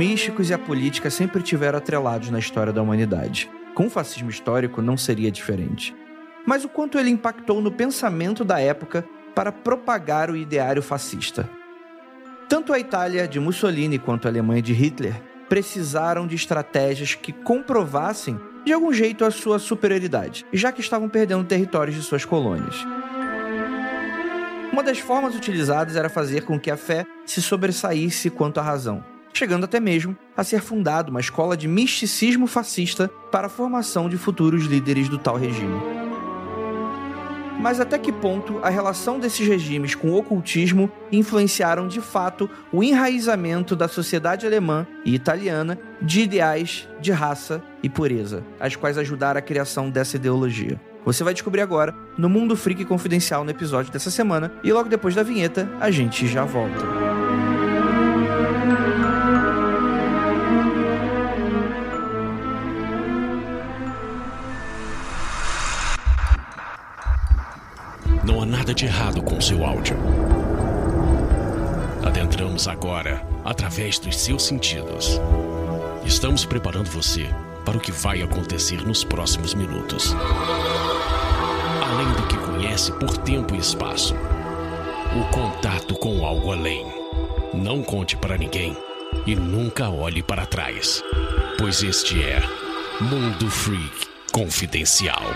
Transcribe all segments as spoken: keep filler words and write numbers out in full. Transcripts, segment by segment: místicos e a política sempre tiveram atrelados na história da humanidade. Com o fascismo histórico não seria diferente. Mas o quanto ele impactou no pensamento da época para propagar o ideário fascista. Tanto a Itália de Mussolini quanto a Alemanha de Hitler precisaram de estratégias que comprovassem de algum jeito a sua superioridade, já que estavam perdendo territórios de suas colônias. Uma das formas utilizadas era fazer com que a fé se sobressaísse quanto à razão, chegando até mesmo a ser fundada uma escola de misticismo fascista para a formação de futuros líderes do tal regime. Mas até que ponto a relação desses regimes com o ocultismo influenciaram de fato o enraizamento da sociedade alemã e italiana de ideais de raça e pureza, as quais ajudaram a criação dessa ideologia? Você vai descobrir agora no Mundo Freak Confidencial, no episódio dessa semana, e logo depois da vinheta a gente já volta. Não há nada de errado com seu áudio. Adentramos agora através dos seus sentidos. Estamos preparando você para o que vai acontecer nos próximos minutos. Além do que conhece por tempo e espaço, o contato com algo além. Não conte para ninguém e nunca olhe para trás, pois este é Mundo Freak Confidencial.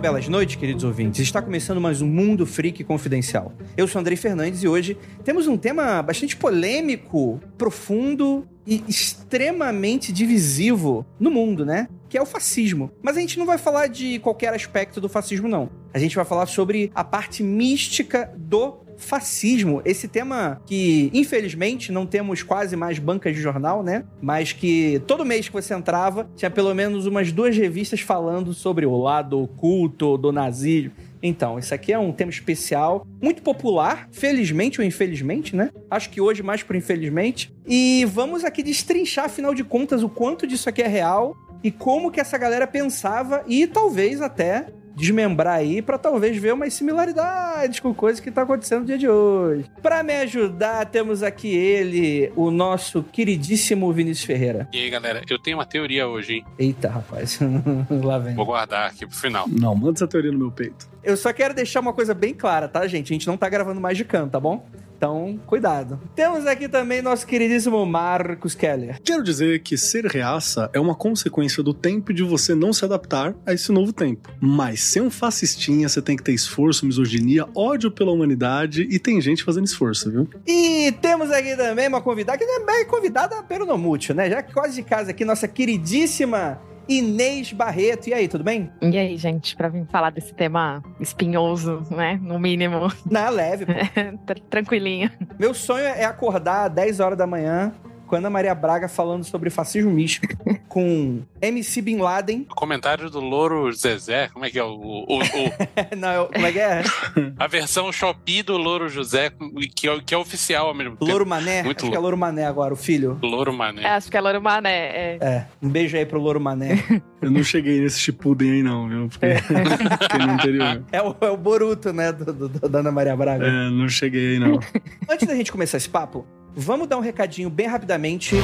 Belas noites, queridos ouvintes. Está começando mais um Mundo Freak Confidencial. Eu sou Andrei Fernandes e hoje temos um tema bastante polêmico, profundo e extremamente divisivo no mundo, né? Que é o fascismo. Mas a gente não vai falar de qualquer aspecto do fascismo, não. A gente vai falar sobre a parte mística do fascismo, esse tema que, infelizmente, não temos quase mais bancas de jornal, né? Mas que todo mês que você entrava, tinha pelo menos umas duas revistas falando sobre o lado oculto do nazismo. Então, isso aqui é um tema especial, muito popular, felizmente ou infelizmente, né? Acho que hoje mais por infelizmente. E vamos aqui destrinchar, afinal de contas, o quanto disso aqui é real e como que essa galera pensava e talvez até desmembrar aí pra talvez ver umas similaridades com coisas que tá acontecendo no dia de hoje. Pra me ajudar, temos aqui ele, o nosso queridíssimo Vinícius Ferreira. E aí, galera, eu tenho uma teoria hoje, hein? Eita, rapaz. Lá vem. Vou guardar aqui pro final. Não, manda essa teoria no meu peito. Eu só quero deixar uma coisa bem clara, tá, gente? A gente não tá gravando mais de canto, tá bom? Então, cuidado. Temos aqui também nosso queridíssimo Marcos Keller. Quero dizer que ser reaça é uma consequência do tempo de você não se adaptar a esse novo tempo. Mas ser um fascistinha, você tem que ter esforço, misoginia, ódio pela humanidade e tem gente fazendo esforço, viu? E temos aqui também uma convidada, que não é bem convidada pelo Nomútil, né? Já quase de casa aqui, nossa queridíssima Inês Barreto. E aí, tudo bem? E aí, gente, pra vir falar desse tema espinhoso, né? No mínimo. Não, leve, pô. Tranquilinho. Meu sonho é acordar às dez horas da manhã com Ana Maria Braga falando sobre fascismo místico, com M C Bin Laden. O comentário do Loro Zezé, como é que é? O, o, o... Não, como é que é? A versão Shopee do Loro José, que é, que é oficial ao mesmo tempo. Loro Mané? Muito acho louco. Que é Loro Mané agora, o filho. Loro Mané. É, acho que é Loro Mané. É. É. Um beijo aí pro Loro Mané. Eu não cheguei nesse Shippuden aí não, viu? Porque, porque no interior. É o, é o Boruto, né, do, do, do, da Ana Maria Braga. É, não cheguei aí não. Antes da gente começar esse papo, vamos dar um recadinho bem rapidamente.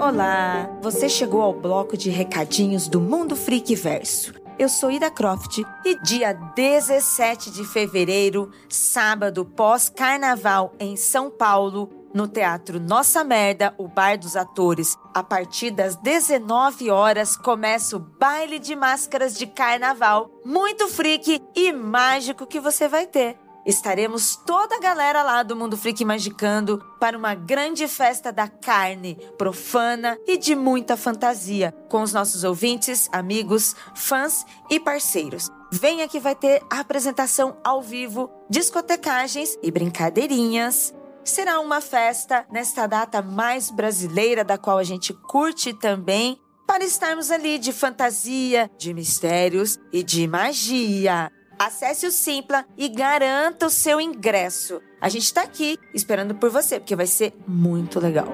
Olá! Você chegou ao bloco de recadinhos do Mundo Freak Verso. Eu sou Ida Croft e dia dezessete de fevereiro, sábado pós-carnaval em São Paulo, no Teatro Nossa Merda, o Bar dos Atores, a partir das dezenove horas, começa o baile de máscaras de carnaval, muito freak e mágico que você vai ter. Estaremos toda a galera lá do Mundo Freak Magicando para uma grande festa da carne, profana e de muita fantasia, com os nossos ouvintes, amigos, fãs e parceiros. Venha que vai ter apresentação ao vivo, discotecagens e brincadeirinhas. Será uma festa nesta data mais brasileira, da qual a gente curte também, para estarmos ali de fantasia, de mistérios e de magia. Acesse o Simpla e garanta o seu ingresso. A gente tá aqui esperando por você, porque vai ser muito legal.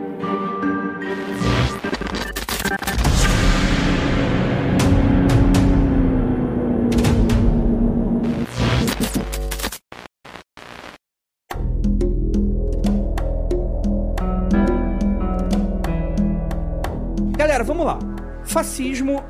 Galera, vamos lá. Fascismo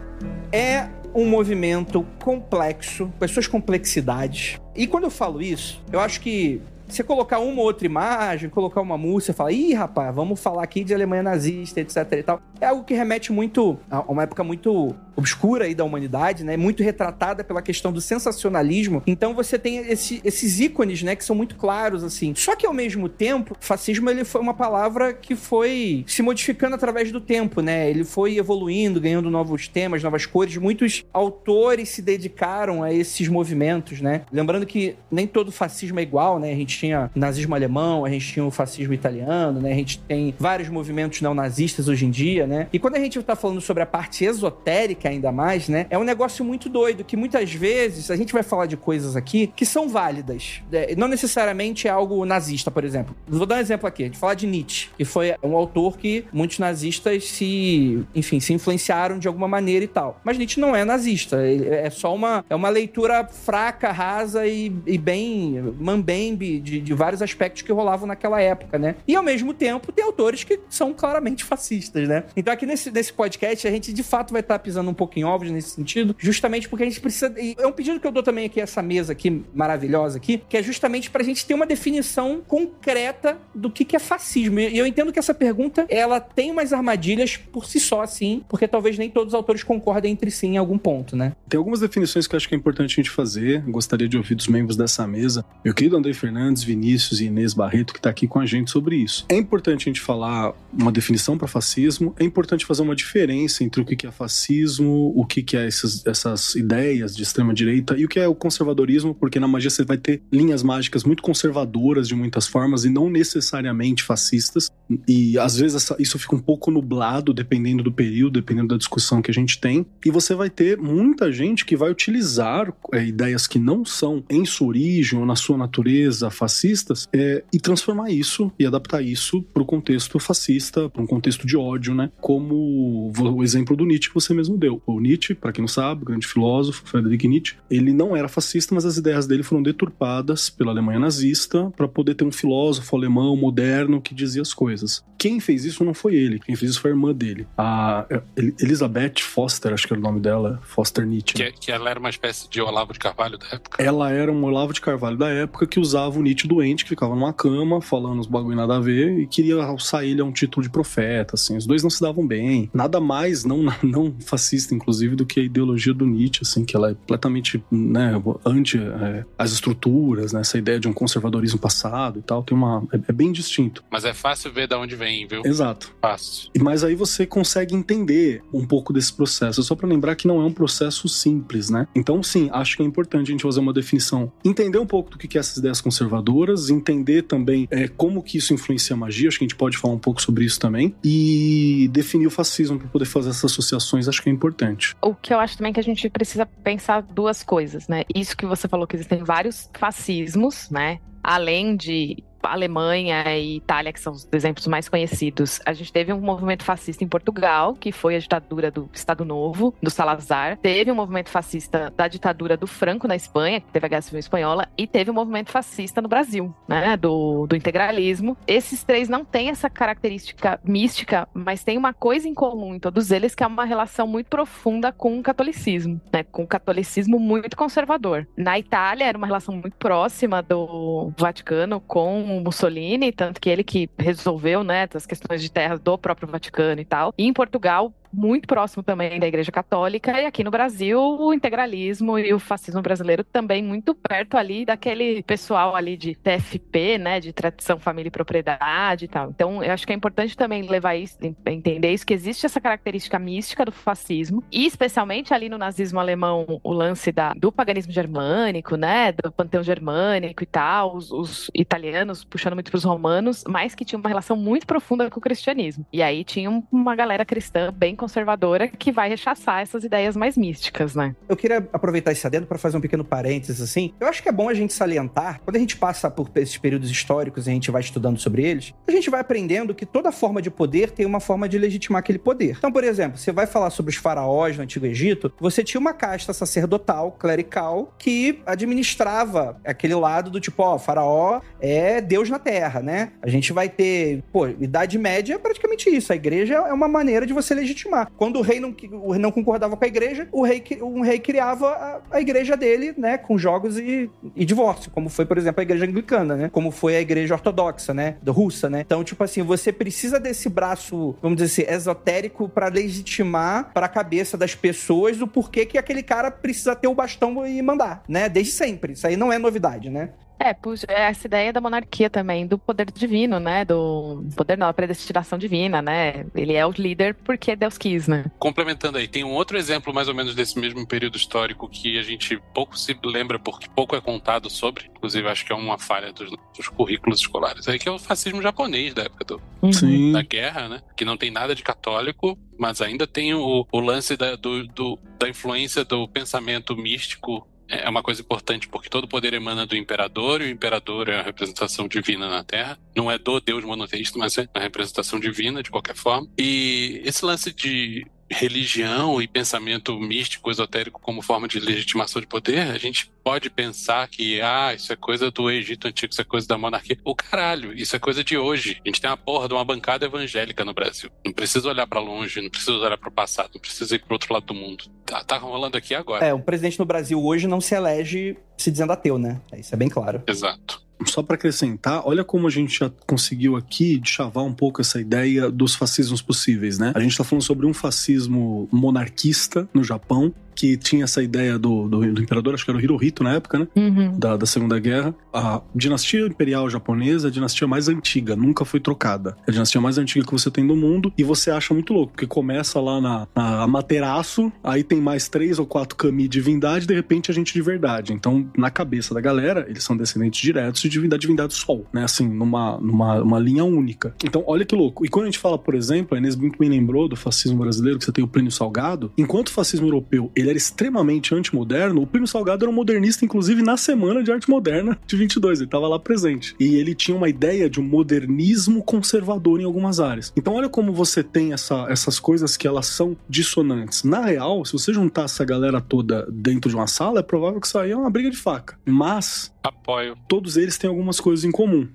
é um movimento complexo, com as suas complexidades. E quando eu falo isso, eu acho que você colocar uma ou outra imagem, colocar uma música, falar, ih, rapaz, vamos falar aqui de Alemanha nazista, etc e tal, é algo que remete muito a uma época muito obscura aí da humanidade, né? Muito retratada pela questão do sensacionalismo. Então você tem esse, esses ícones, né? Que são muito claros, assim. Só que ao mesmo tempo, fascismo, ele foi uma palavra que foi se modificando através do tempo, né? Ele foi evoluindo, ganhando novos temas, novas cores. Muitos autores se dedicaram a esses movimentos, né? Lembrando que nem todo fascismo é igual, né? A gente tinha nazismo alemão, a gente tinha o fascismo italiano, né? A gente tem vários movimentos neonazistas hoje em dia, né? E quando a gente tá falando sobre a parte esotérica ainda mais, né? É um negócio muito doido, que muitas vezes a gente vai falar de coisas aqui que são válidas. É, não necessariamente é algo nazista, por exemplo. Vou dar um exemplo aqui. A gente fala de Nietzsche, que foi um autor que muitos nazistas se, enfim, se influenciaram de alguma maneira e tal. Mas Nietzsche não é nazista. É só uma, é uma leitura fraca, rasa e, e bem mambembe De, de vários aspectos que rolavam naquela época, né? E, ao mesmo tempo, tem autores que são claramente fascistas, né? Então, aqui nesse, nesse podcast, a gente, de fato, vai estar pisando um pouco em ovos nesse sentido, justamente porque a gente precisa... E é um pedido que eu dou também aqui, essa mesa aqui, maravilhosa aqui, que é justamente pra gente ter uma definição concreta do que, que é fascismo. E eu entendo que essa pergunta, ela tem umas armadilhas por si só, assim, porque talvez nem todos os autores concordem entre si em algum ponto, né? Tem algumas definições que eu acho que é importante a gente fazer. Gostaria de ouvir dos membros dessa mesa. Meu querido Andrei Fernandes, Vinícius e Inês Barreto, que está aqui com a gente sobre isso. É importante a gente falar uma definição para fascismo, é importante fazer uma diferença entre o que é fascismo, o que é essas, essas ideias de extrema-direita e o que é o conservadorismo, porque na magia você vai ter linhas mágicas muito conservadoras de muitas formas e não necessariamente fascistas, e às vezes essa, isso fica um pouco nublado dependendo do período, dependendo da discussão que a gente tem, e você vai ter muita gente que vai utilizar é, ideias que não são em sua origem ou na sua natureza fascistas, é, e transformar isso e adaptar isso para o contexto fascista, para um contexto de ódio, né? Como o exemplo do Nietzsche que você mesmo deu. O Nietzsche, para quem não sabe, grande filósofo, Friedrich Nietzsche, ele não era fascista, mas as ideias dele foram deturpadas pela Alemanha nazista para poder ter um filósofo alemão moderno que dizia as coisas. Quem fez isso não foi ele, quem fez isso foi a irmã dele, a Elizabeth Foster, acho que era o nome dela, Foster Nietzsche. Que, né? Que ela era uma espécie de Olavo de Carvalho da época. Ela era um Olavo de Carvalho da época que usava o Nietzsche doente, que ficava numa cama, falando uns bagulho nada a ver, e queria alçar ele a um título de profeta, assim. Os dois não se davam bem. Nada mais não, não fascista, inclusive, do que a ideologia do Nietzsche, assim, que ela é completamente, né, anti é, as estruturas, né, essa ideia de um conservadorismo passado e tal, tem uma... É, é bem distinto. Mas é fácil ver de onde vem, viu? Exato. Fácil. Mas aí você consegue entender um pouco desse processo. Só pra lembrar que não é um processo simples, né? Então, sim, acho que é importante a gente fazer uma definição. Entender um pouco do que é essas ideias conservadoras, entender também é, como que isso influencia a magia, acho que a gente pode falar um pouco sobre isso também, e definir o fascismo para poder fazer essas associações, acho que é importante. O que eu acho também é que a gente precisa pensar duas coisas, né? Isso que você falou, que existem vários fascismos, né? Além de Alemanha e Itália, que são os exemplos mais conhecidos. A gente teve um movimento fascista em Portugal, que foi a ditadura do Estado Novo, do Salazar. Teve um movimento fascista da ditadura do Franco na Espanha, que teve a Guerra Civil Espanhola, e teve um movimento fascista no Brasil, né, do, do integralismo. Esses três não têm essa característica mística, mas tem uma coisa em comum em todos eles, que é uma relação muito profunda com o catolicismo, né, com o catolicismo muito conservador. Na Itália, era uma relação muito próxima do Vaticano com Mussolini, tanto que ele que resolveu, né, as questões de terra do próprio Vaticano e tal. E em Portugal, muito próximo também da Igreja Católica, e aqui no Brasil, o integralismo e o fascismo brasileiro também muito perto ali daquele pessoal ali de T F P, né, de tradição, família e propriedade e tal. Então, eu acho que é importante também levar isso, entender isso, que existe essa característica mística do fascismo, e especialmente ali no nazismo alemão, o lance da, do paganismo germânico, né, do panteão germânico e tal, os, os italianos puxando muito pros romanos, mas que tinha uma relação muito profunda com o cristianismo. E aí tinha uma galera cristã bem conservadora que vai rechaçar essas ideias mais místicas, né? Eu queria aproveitar esse adendo para fazer um pequeno parênteses, assim. Eu acho que é bom a gente salientar, quando a gente passa por esses períodos históricos e a gente vai estudando sobre eles, a gente vai aprendendo que toda forma de poder tem uma forma de legitimar aquele poder. Então, por exemplo, você vai falar sobre os faraós no Antigo Egito, você tinha uma casta sacerdotal, clerical, que administrava aquele lado do tipo, ó, faraó é Deus na Terra, né? A gente vai ter, pô, Idade Média é praticamente isso. A igreja é uma maneira de você legitimar. Quando o rei não, o, não concordava com a igreja, o rei, um rei criava a, a igreja dele, né? Com jogos e, e divórcio, como foi, por exemplo, a igreja anglicana, né? Como foi a igreja ortodoxa, né? Da russa, né? Então, tipo assim, você precisa desse braço, vamos dizer assim, esotérico pra legitimar pra cabeça das pessoas o porquê que aquele cara precisa ter o bastão e mandar, né? Desde sempre. Isso aí não é novidade, né? É, essa ideia da monarquia também, do poder divino, né, do poder não, a predestinação divina, né, ele é o líder porque Deus quis, né. Complementando aí, tem um outro exemplo mais ou menos desse mesmo período histórico que a gente pouco se lembra porque pouco é contado sobre, inclusive acho que é uma falha dos, dos currículos escolares aí, que é o fascismo japonês da época do, uhum. da guerra, né, que não tem nada de católico, mas ainda tem o, o lance da, do, do, da influência do pensamento místico. É uma coisa importante, porque todo poder emana do imperador, e o imperador é a representação divina na Terra. Não é do Deus monoteísta, mas é a representação divina, de qualquer forma. E esse lance de religião e pensamento místico, esotérico, como forma de legitimação de poder, a gente pode pensar que, ah, isso é coisa do Egito Antigo, isso é coisa da monarquia. O caralho, isso é coisa de hoje. A gente tem uma porra de uma bancada evangélica no Brasil. Não precisa olhar pra longe, não precisa olhar pro passado, não precisa ir pro outro lado do mundo. Tá, tá rolando aqui agora. É, um presidente no Brasil hoje não se elege se dizendo ateu, né? Isso é bem claro. Exato. Só para acrescentar, olha como a gente já conseguiu aqui deschavar um pouco essa ideia dos fascismos possíveis, né? A gente tá falando sobre um fascismo monarquista no Japão, que tinha essa ideia do, do, do imperador, acho que era o Hirohito na época, né? Uhum. Da, da Segunda Guerra. A dinastia imperial japonesa é a dinastia mais antiga, nunca foi trocada. É a dinastia mais antiga que você tem no mundo e você acha muito louco, porque começa lá na, na Amaterasu, aí tem mais três ou quatro kami divindade, de repente a gente de verdade. Então, na cabeça da galera, eles são descendentes diretos de divindade, divindade do sol, né? Assim, numa, numa uma linha única. Então, olha que louco. E quando a gente fala, por exemplo, a Inês muito bem lembrou do fascismo brasileiro, que você tem o Plínio Salgado, enquanto o fascismo europeu ele era extremamente antimoderno, o Plínio Salgado era um modernista, inclusive na Semana de Arte Moderna de vinte e dois, ele estava lá presente. E ele tinha uma ideia de um modernismo conservador em algumas áreas. Então olha como você tem essa, essas coisas que elas são dissonantes. Na real, se você juntar essa galera toda dentro de uma sala, é provável que isso aí é uma briga de faca. Mas... apoio. Todos eles têm algumas coisas em comum.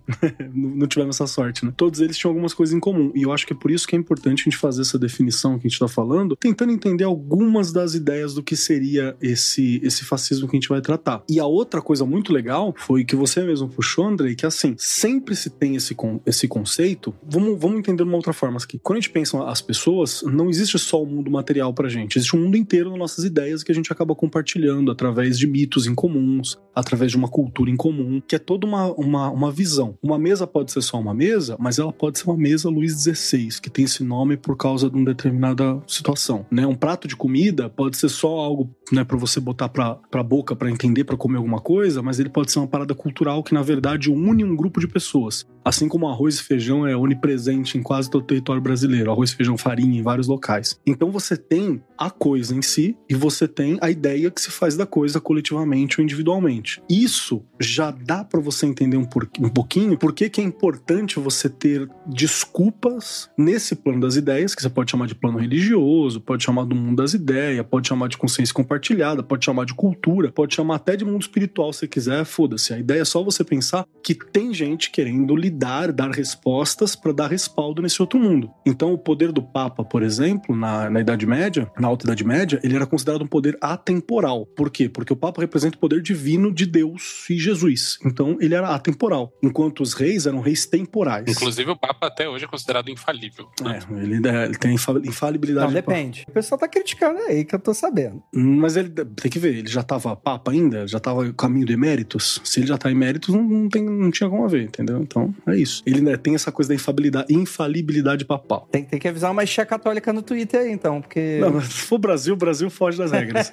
Não tivemos essa sorte, né? Todos eles tinham algumas coisas em comum. E eu acho que é por isso que é importante a gente fazer essa definição que a gente tá falando, tentando entender algumas das ideias do que seria esse, esse fascismo que a gente vai tratar. E a outra coisa muito legal foi que você mesmo puxou, Andrei, que assim, sempre se tem esse, con- esse conceito. Vamos, vamos entender de uma outra forma aqui. Quando a gente pensa as pessoas, não existe só o mundo material pra gente. Existe um mundo inteiro nas nossas ideias que a gente acaba compartilhando através de mitos em comuns, através de uma cultura em comum, que é toda uma, uma, uma visão. Uma mesa pode ser só uma mesa, mas ela pode ser uma mesa Luís dezesseis, que tem esse nome por causa de uma determinada situação, né? Um prato de comida pode ser só algo, né, pra você botar pra, pra boca, pra entender, pra comer alguma coisa, mas ele pode ser uma parada cultural que, na verdade, une um grupo de pessoas. Assim como arroz e feijão é onipresente em quase todo o território brasileiro, arroz, feijão, farinha em vários locais. Então você tem a coisa em si e você tem a ideia que se faz da coisa coletivamente ou individualmente. Isso já dá pra você entender um, por, um pouquinho por que que é importante você ter desculpas nesse plano das ideias, que você pode chamar de plano religioso, pode chamar do mundo das ideias, pode chamar de consciência compartilhada, pode chamar de cultura, pode chamar até de mundo espiritual se quiser, foda-se. A ideia é só você pensar que tem gente querendo lidar, dar respostas pra dar respaldo nesse outro mundo. Então o poder do Papa, por exemplo, na, na Idade Média, na Alta Idade Média, ele era considerado um poder atemporal. Por quê? Porque o Papa representa o poder divino de Deus e Jesus. Então, ele era atemporal. Enquanto os reis eram reis temporais. Inclusive, o Papa até hoje é considerado infalível. Né? É, ele, ele tem infalibilidade. Não, depende. O pessoal tá criticando aí, que eu tô sabendo. Mas ele, tem que ver, ele já tava Papa ainda? Já tava caminho de eméritos? Se ele já tá em eméritos, não, não, tem, não tinha como a ver, entendeu? Então, é isso. Ele ainda, né, tem essa coisa da infalibilidade, infalibilidade papal. Tem, tem que avisar uma cheia católica no Twitter aí, então, porque... Não, mas se for Brasil, o Brasil foge das regras.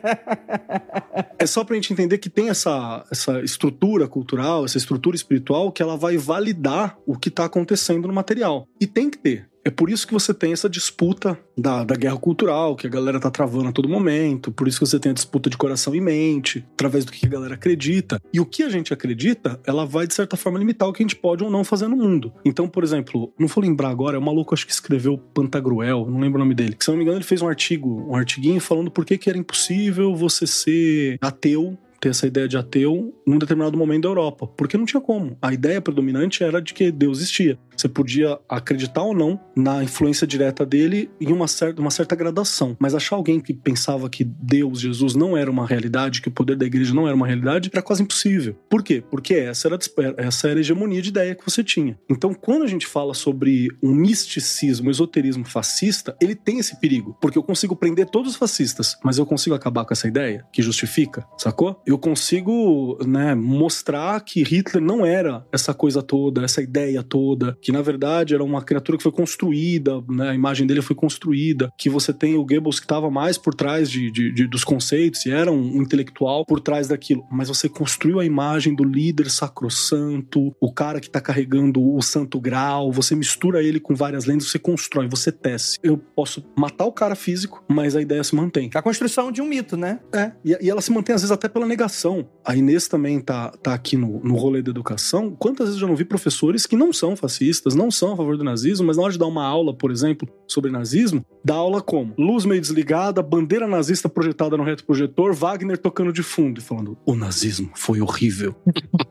É só pra gente entender que tem essa, essa estrutura cultural, essa estrutura espiritual, que ela vai validar o que está acontecendo no material. E tem que ter. É por isso que você tem essa disputa da, da guerra cultural, que a galera tá travando a todo momento, por isso que você tem a disputa de coração e mente, através do que a galera acredita. E o que a gente acredita, ela vai, de certa forma, limitar o que a gente pode ou não fazer no mundo. Então, por exemplo, não vou lembrar agora, é um maluco, acho que escreveu Pantagruel, não lembro o nome dele. Se não me engano, ele fez um artigo, um artiguinho falando por que que era impossível você ser ateu, ter essa ideia de ateu num determinado momento da Europa, porque não tinha como. A ideia predominante era de que Deus existia. Você podia acreditar ou não na influência direta dele em uma certa, uma certa gradação, mas achar alguém que pensava que Deus, Jesus não era uma realidade, que o poder da igreja não era uma realidade, era quase impossível. Por quê? Porque essa era, essa era a hegemonia de ideia que você tinha. Então, quando a gente fala sobre um misticismo, um esoterismo fascista, ele tem esse perigo, porque eu consigo prender todos os fascistas, mas eu consigo acabar com essa ideia que justifica, sacou? Eu consigo, né, mostrar que Hitler não era essa coisa toda, essa ideia toda, que na verdade era uma criatura que foi construída, né, a imagem dele foi construída, que você tem o Goebbels que estava mais por trás de, de, de, dos conceitos e era um intelectual por trás daquilo, mas você construiu a imagem do líder sacrossanto, o cara que está carregando o santo grau, você mistura ele com várias lendas, você constrói, você tece. Eu posso matar o cara físico, mas a ideia se mantém. A construção de um mito, né? É, e, e ela se mantém às vezes até pela negação. A Inês também tá, tá aqui no, no rolê da educação. Quantas vezes eu já não vi professores que não são fascistas, não são a favor do nazismo, mas na hora de dar uma aula, por exemplo, sobre nazismo, dá aula como? Luz meio desligada, bandeira nazista projetada no retroprojetor, Wagner tocando de fundo e falando, o nazismo foi horrível.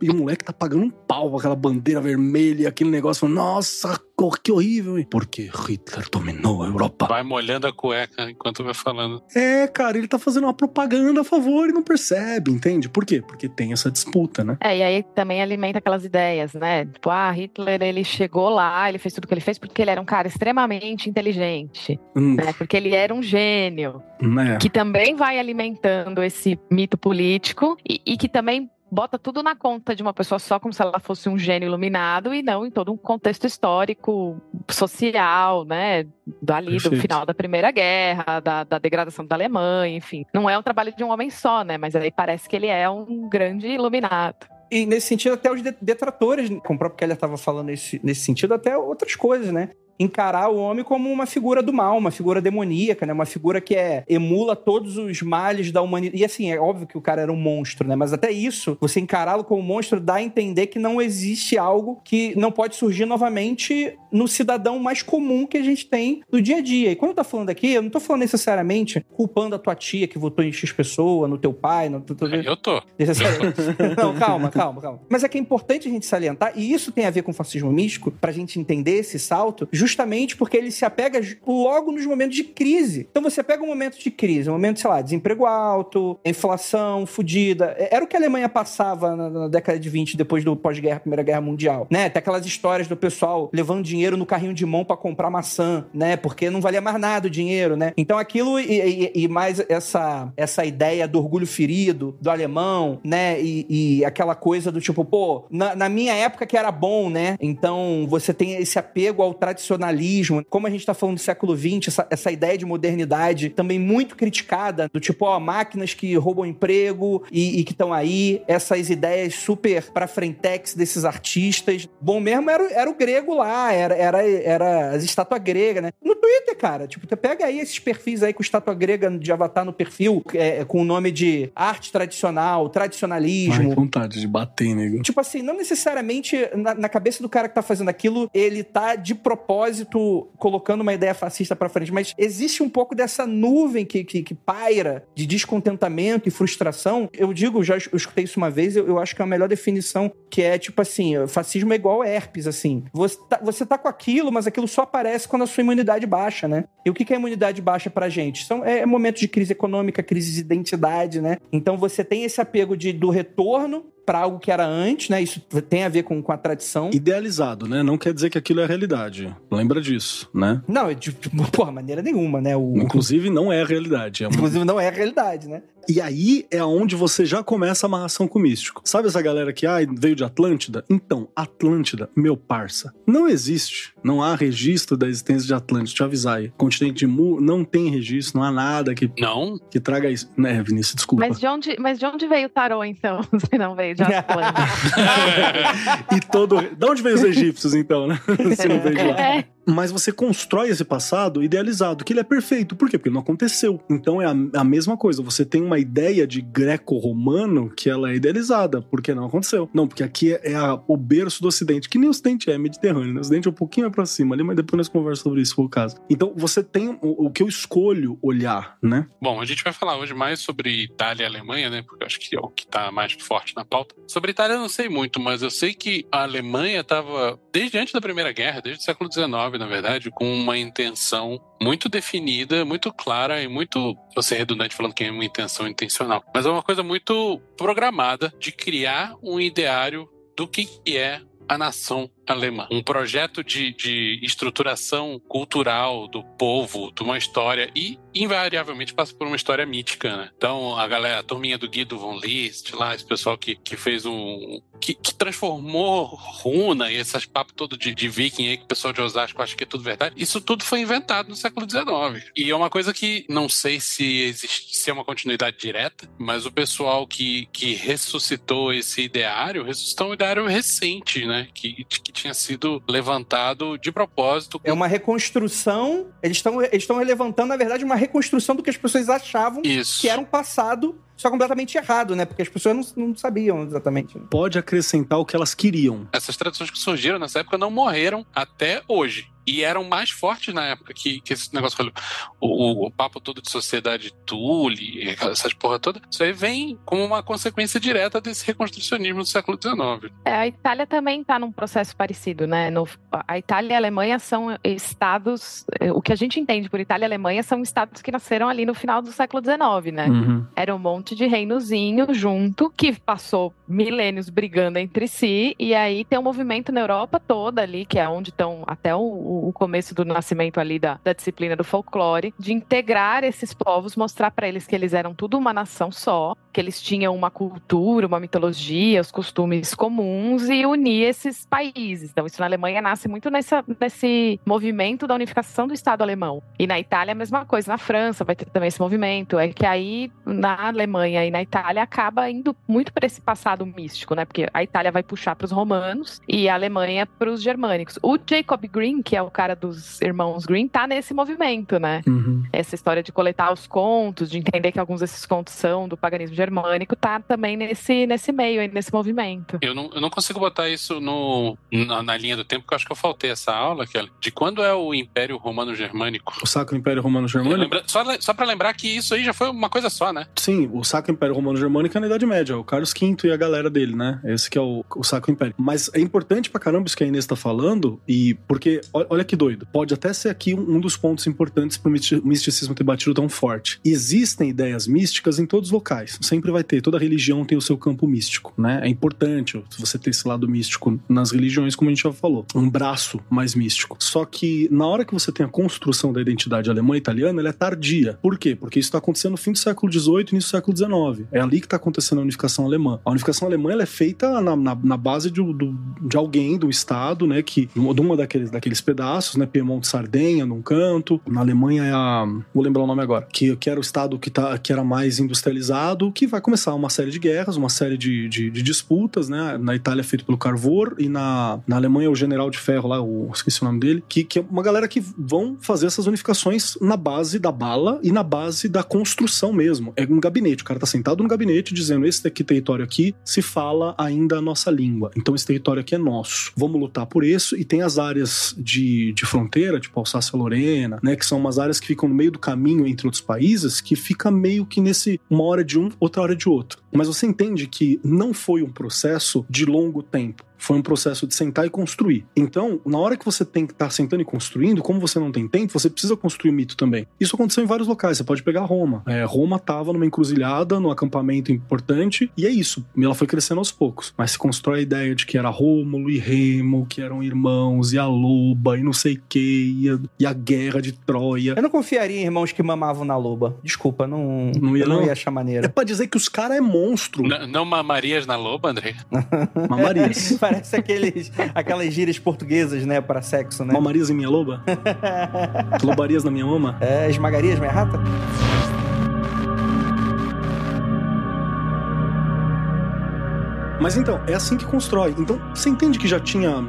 E o moleque tá pagando um pau com aquela bandeira vermelha, aquele negócio, falando, nossa, que horrível. Porque Hitler dominou a Europa. Vai molhando a cueca enquanto vai falando. É, cara, ele tá fazendo uma propaganda a favor e não percebe, entende? Por quê? Porque tem essa disputa, né? É, e aí também alimenta aquelas ideias, né? Tipo, ah, Hitler, ele chegou Chegou lá, ele fez tudo o que ele fez porque ele era um cara extremamente inteligente, hum. né? Porque ele era um gênio, né? Que também vai alimentando esse mito político e, e que também bota tudo na conta de uma pessoa só, como se ela fosse um gênio iluminado e não em todo um contexto histórico, social, né? Dali, Perfeito. Do final da Primeira Guerra, da, da degradação da Alemanha, enfim. Não é um trabalho de um homem só, né? Mas aí parece que ele é um grande iluminado. E nesse sentido, até os detratores, como o próprio Keller estava falando nesse, nesse sentido, até outras coisas, né? Encarar o homem como uma figura do mal, uma figura demoníaca, né? Uma figura que é, emula todos os males da humanidade. E assim, é óbvio que o cara era um monstro, né? Mas até isso, você encará-lo como monstro dá a entender que não existe algo que não pode surgir novamente no cidadão mais comum que a gente tem no dia a dia. E quando eu tô falando aqui, eu não tô falando necessariamente culpando a tua tia que votou em X pessoa, no teu pai... No... Eu tô. Necessariamente. Não, calma, calma, calma. Mas é que é importante a gente salientar, e isso tem a ver com o fascismo místico, pra gente entender esse salto... Justamente porque ele se apega logo nos momentos de crise. Então você pega um momento de crise, um momento, sei lá, desemprego alto, inflação fodida. Era o que a Alemanha passava na, na década de vinte, depois do pós-guerra, Primeira Guerra Mundial, né? Até aquelas histórias do pessoal levando dinheiro no carrinho de mão pra comprar maçã, né? Porque não valia mais nada o dinheiro, né? Então aquilo e, e, e mais essa, essa ideia do orgulho ferido, do alemão, né? E, e aquela coisa do tipo, pô, na, na minha época que era bom, né? Então você tem esse apego ao tradicional, como a gente tá falando do século vinte, essa, essa ideia de modernidade também muito criticada, do tipo, ó, máquinas que roubam emprego e, e que estão aí, essas ideias super pra frentex desses artistas. Bom mesmo era, era o grego lá, era, era, era as estátuas gregas, né? No Twitter, cara, tipo, você pega aí esses perfis aí com estátua grega de avatar no perfil, é, com o nome de arte tradicional, tradicionalismo. Ai, vontade de bater, nego. Tipo assim, não necessariamente na, na cabeça do cara que tá fazendo aquilo, ele tá de propósito colocando uma ideia fascista pra frente, mas existe um pouco dessa nuvem que, que, que paira de descontentamento e frustração. Eu digo, já eu escutei isso uma vez, eu, eu acho que é a melhor definição, que é tipo assim, fascismo é igual herpes, assim. Você tá, você tá com aquilo, mas aquilo só aparece quando a sua imunidade baixa, né? E o que, que é imunidade baixa pra gente? São, é, é momento de crise econômica, crise de identidade, né? Então você tem esse apego de, do retorno para algo que era antes, né? Isso tem a ver com, com a tradição. Idealizado, né? Não quer dizer que aquilo é a realidade. Lembra disso, né? Não, de, de porra, maneira nenhuma, né? O... Inclusive não é a realidade. É uma... Inclusive não é a realidade, né? E aí é onde você já começa a amarração com o místico. Sabe essa galera que ah, veio de Atlântida? Então, Atlântida, meu parça, não existe. Não há registro da existência de Atlântida. Deixa eu avisar aí. Continente de Mu não tem registro, não há nada que, não. que traga isso. Né, Vinícius, desculpa. Mas de onde, mas de onde veio o tarô, então? Você não veio de Atlântida. E todo... De onde veio os egípcios, então, né? Você não veio de lá. É. mas você constrói esse passado idealizado, que ele é perfeito. Por quê? Porque não aconteceu. Então é a, a mesma coisa. Você tem uma ideia de greco-romano que ela é idealizada, porque não aconteceu. Não, porque aqui é, é a, o berço do Ocidente, que nem o Ocidente é, é mediterrâneo, né? O Ocidente é um pouquinho pra cima ali, mas depois nós conversamos sobre isso, se for o caso. Então você tem o, o que eu escolho olhar, né? Bom, a gente vai falar hoje mais sobre Itália e Alemanha, né? Porque eu acho que é o que tá mais forte na pauta. Sobre Itália eu não sei muito, mas eu sei que a Alemanha tava, desde antes da Primeira Guerra, desde o século dezenove, na verdade, com uma intenção muito definida, muito clara e muito, vou ser redundante falando que é uma intenção intencional, mas é uma coisa muito programada de criar um ideário do que é a nação alemã. Um projeto de, de estruturação cultural do povo, de uma história, e invariavelmente passa por uma história mítica, né? Então, a galera, a turminha do Guido Von List, lá, esse pessoal que, que fez um... Que, que transformou runa e esses papos todo de, de viking aí, que o pessoal de Osasco acha que é tudo verdade. Isso tudo foi inventado no século dezenove. E é uma coisa que, não sei se existe, se é uma continuidade direta, mas o pessoal que, que ressuscitou esse ideário, ressuscitou um ideário recente, né? Que, que tinha sido levantado de propósito. É uma reconstrução, eles estão eles estão levantando, na verdade, uma reconstrução do que as pessoas achavam Isso. que era um passado, só completamente errado, né? Porque as pessoas não, não sabiam exatamente. Pode acrescentar o que elas queriam. Essas tradições que surgiram nessa época não morreram até hoje. E eram mais fortes na época que, que esse negócio falou. O, o papo todo de sociedade Thule, essas porra toda, isso aí vem como uma consequência direta desse reconstrucionismo do século dezenove. É, a Itália também está num processo parecido, né? No, a Itália e a Alemanha são estados... O que a gente entende por Itália e Alemanha são estados que nasceram ali no final do século dezenove, né? Uhum. Era um monte de reinozinho junto, que passou milênios brigando entre si, e aí tem um movimento na Europa toda ali, que é onde estão até o o começo do nascimento ali da, da disciplina do folclore, de integrar esses povos, mostrar pra eles que eles eram tudo uma nação só, que eles tinham uma cultura, uma mitologia, os costumes comuns, e unir esses países. Então isso na Alemanha nasce muito nessa, nesse movimento da unificação do Estado alemão. E na Itália a mesma coisa, na França vai ter também esse movimento, é que aí na Alemanha e na Itália acaba indo muito pra esse passado místico, né? Porque a Itália vai puxar pros romanos e a Alemanha pros germânicos. O Jacob Grimm, que é o cara dos irmãos Grimm, tá nesse movimento, né? Uhum. Essa história de coletar os contos, de entender que alguns desses contos são do paganismo germânico, tá também nesse, nesse meio, nesse movimento. Eu não, eu não consigo botar isso no, na, na linha do tempo, porque eu acho que eu faltei essa aula, Kelly, de quando é o Império Romano-Germânico. O Sacro Império Romano-Germânico? Lembra, só, só pra lembrar que isso aí já foi uma coisa só, né? Sim, o Sacro Império Romano-Germânico é na Idade Média, o Carlos quinto e a galera dele, né? Esse que é o, o Sacro Império. Mas é importante pra caramba isso que a Inês tá falando, e porque... Olha que doido. Pode até ser aqui um dos pontos importantes para o misticismo ter batido tão forte. Existem ideias místicas em todos os locais. Sempre vai ter. Toda religião tem o seu campo místico, né? É importante você ter esse lado místico nas religiões, como a gente já falou. Um braço mais místico. Só que na hora que você tem a construção da identidade alemã e italiana, ela é tardia. Por quê? Porque isso está acontecendo no fim do século dezoito e início do século dezenove. É ali que está acontecendo a unificação alemã. A unificação alemã ela é feita na, na, na base de, do, de alguém, do Estado, né? Que, de uma daqueles, daqueles pedaços, né, Piemonte, Sardenha, num canto, na Alemanha é a... vou lembrar o nome agora, que, que era o estado que, tá, que era mais industrializado, que vai começar uma série de guerras, uma série de, de, de disputas, né, na Itália é feito pelo Carvor, e na, na Alemanha o general de ferro lá, eu esqueci o nome dele, que, que é uma galera que vão fazer essas unificações na base da bala e na base da construção mesmo, é um gabinete, o cara tá sentado no gabinete dizendo, esse daqui, território aqui, se fala ainda a nossa língua, então esse território aqui é nosso, vamos lutar por isso, e tem as áreas de De, de fronteira, tipo Alsácia-Lorena, né, que são umas áreas que ficam no meio do caminho entre outros países, que fica meio que nesse uma hora de um, outra hora de outro. Mas você entende que não foi um processo de longo tempo. Foi um processo de sentar e construir. Então, na hora que você tem que estar tá sentando e construindo, como você não tem tempo, você precisa construir mito também. Isso aconteceu em vários locais. Você pode pegar Roma. É, Roma estava numa encruzilhada, num acampamento importante, e é isso. Ela foi crescendo aos poucos. Mas se constrói a ideia de que era Rômulo e Remo, que eram irmãos, e a loba, e não sei o que, e a guerra de Troia. Eu não confiaria em irmãos que mamavam na loba. Desculpa, não, não, ia, eu não, não ia achar maneiro. É pra dizer que os caras é monstro. Não, não mamarias na loba, André? Mamarias. Parece aqueles, aquelas gírias portuguesas, né? Pra sexo, né? Mamarias em minha loba? Lobarias na minha mama? É, esmagarias minha rata? Mas então, é assim que constrói. Então, você entende que já tinha...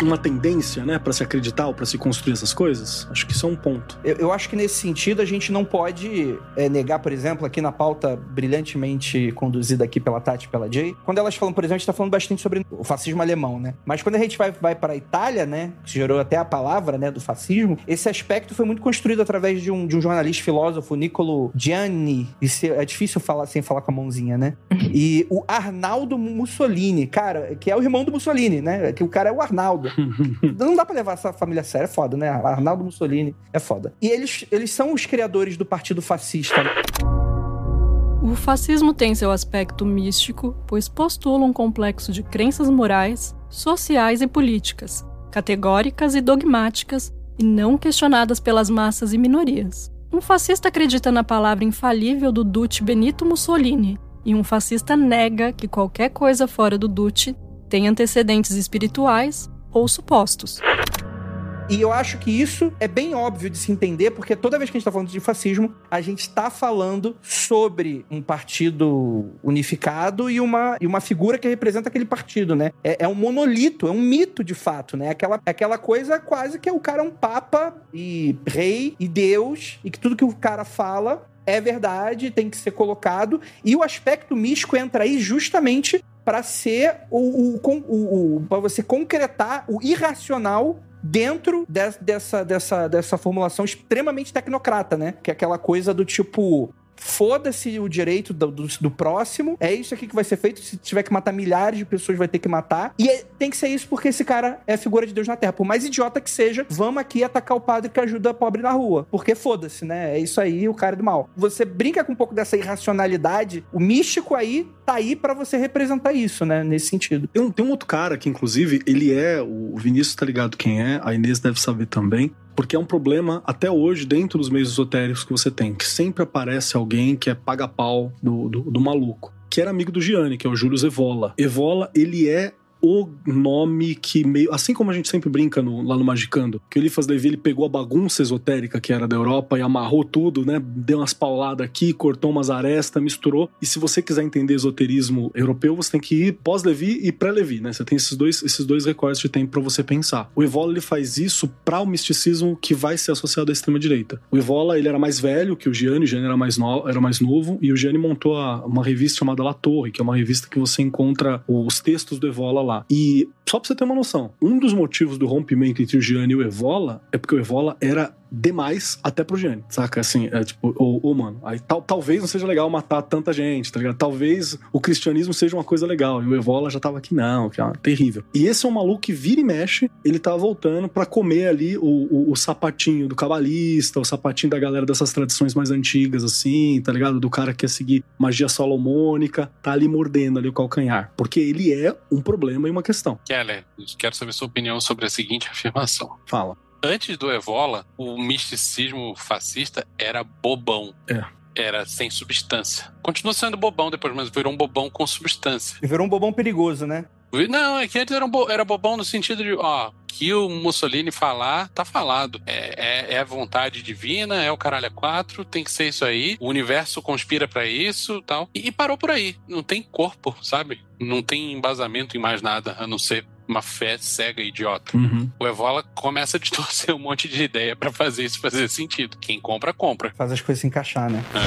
uma tendência, né, para se acreditar ou para se construir essas coisas? Acho que isso é um ponto. Eu, eu acho que nesse sentido a gente não pode é, negar, por exemplo, aqui na pauta brilhantemente conduzida aqui pela Tati e pela Jay, quando elas falam, por exemplo, a gente está falando bastante sobre o fascismo alemão, né? Mas quando a gente vai, vai para a Itália, né, que gerou até a palavra, né, do fascismo, esse aspecto foi muito construído através de um, de um jornalista filósofo, Nicolò Giani, isso é difícil falar sem falar com a mãozinha, né? E o Arnaldo Mussolini, cara, que é o irmão do Mussolini, né? Que o cara é o Arnaldo. Não dá pra levar essa família a sério, é foda, né? Arnaldo Mussolini é foda. E eles, eles são os criadores do Partido Fascista. O fascismo tem seu aspecto místico, pois postula um complexo de crenças morais, sociais e políticas, categóricas e dogmáticas, e não questionadas pelas massas e minorias. Um fascista acredita na palavra infalível do Duce Benito Mussolini, e um fascista nega que qualquer coisa fora do Duce tem antecedentes espirituais ou supostos. E eu acho que isso é bem óbvio de se entender, porque toda vez que a gente está falando de fascismo, a gente está falando sobre um partido unificado e uma, e uma figura que representa aquele partido, né? É, é um monolito, é um mito de fato, né? Aquela, aquela coisa quase que o cara é um papa e rei e Deus, e que tudo que o cara fala é verdade, tem que ser colocado. E o aspecto místico entra aí justamente para ser o, o, o, o para você concretar o irracional dentro de, dessa, dessa, dessa formulação extremamente tecnocrata, né? Que é aquela coisa do tipo, foda-se o direito do, do, do próximo, é isso aqui que vai ser feito, se tiver que matar milhares de pessoas vai ter que matar, e é, tem que ser isso porque esse cara é a figura de Deus na Terra, por mais idiota que seja, vamos aqui atacar o padre que ajuda a pobre na rua, porque foda-se, né? É isso aí, o cara é do mal. Você brinca com um pouco dessa irracionalidade, o místico aí tá aí pra você representar isso, né? Nesse sentido. Tem um, tem um outro cara que, inclusive, ele é, o Vinícius tá ligado quem é, a Inês deve saber também, porque é um problema, até hoje, dentro dos meios esotéricos que você tem, que sempre aparece alguém que é paga-pau do, do, do maluco, que era amigo do Gianni, que é o Julius Evola. Evola, ele é o nome que meio... Assim como a gente sempre brinca no, lá no Magicando, que o Eliphas Levi, ele pegou a bagunça esotérica que era da Europa e amarrou tudo, né? Deu umas pauladas aqui, cortou umas arestas, misturou. E se você quiser entender esoterismo europeu, você tem que ir pós-Levi e pré-Levi, né? Você tem esses dois, esses dois recortes de tempo pra você pensar. O Evola, ele faz isso pra o misticismo que vai ser associado à extrema-direita. O Evola, ele era mais velho que o Gianni, o Gianni era mais, no, era mais novo, e o Gianni montou a, uma revista chamada La Torre, que é uma revista que você encontra os textos do Evola lá. E só pra você ter uma noção, um dos motivos do rompimento entre o Gianni e o Evola é porque o Evola era demais até pro Gianni, saca? Assim, é tipo, ô, ô mano, aí tal, talvez não seja legal matar tanta gente, tá ligado? Talvez o cristianismo seja uma coisa legal. E o Evola já tava aqui, não, que é terrível. E esse é um maluco que vira e mexe, ele tá voltando pra comer ali o, o, o sapatinho do cabalista, o sapatinho da galera dessas tradições mais antigas, assim, tá ligado? Do cara que quer seguir magia salomônica, tá ali mordendo ali o calcanhar. Porque ele é um problema e uma questão. Keller, quero saber sua opinião sobre a seguinte afirmação. Fala. Antes do Evola, o misticismo fascista era bobão. É. Era sem substância. Continua sendo bobão depois, mas virou um bobão com substância. E virou um bobão perigoso, né? Não, é que antes era, um bo- era bobão no sentido de, ó, que o Mussolini falar, tá falado. É, é, é vontade divina, é o caralho a quatro, tem que ser isso aí, o universo conspira pra isso tal. E, e parou por aí. Não tem corpo, sabe? Não tem embasamento em mais nada, a não ser uma fé cega e idiota. Uhum. O Evola começa a distorcer um monte de ideia pra fazer isso fazer sentido. Quem compra, compra. Faz as coisas se encaixar, né? É.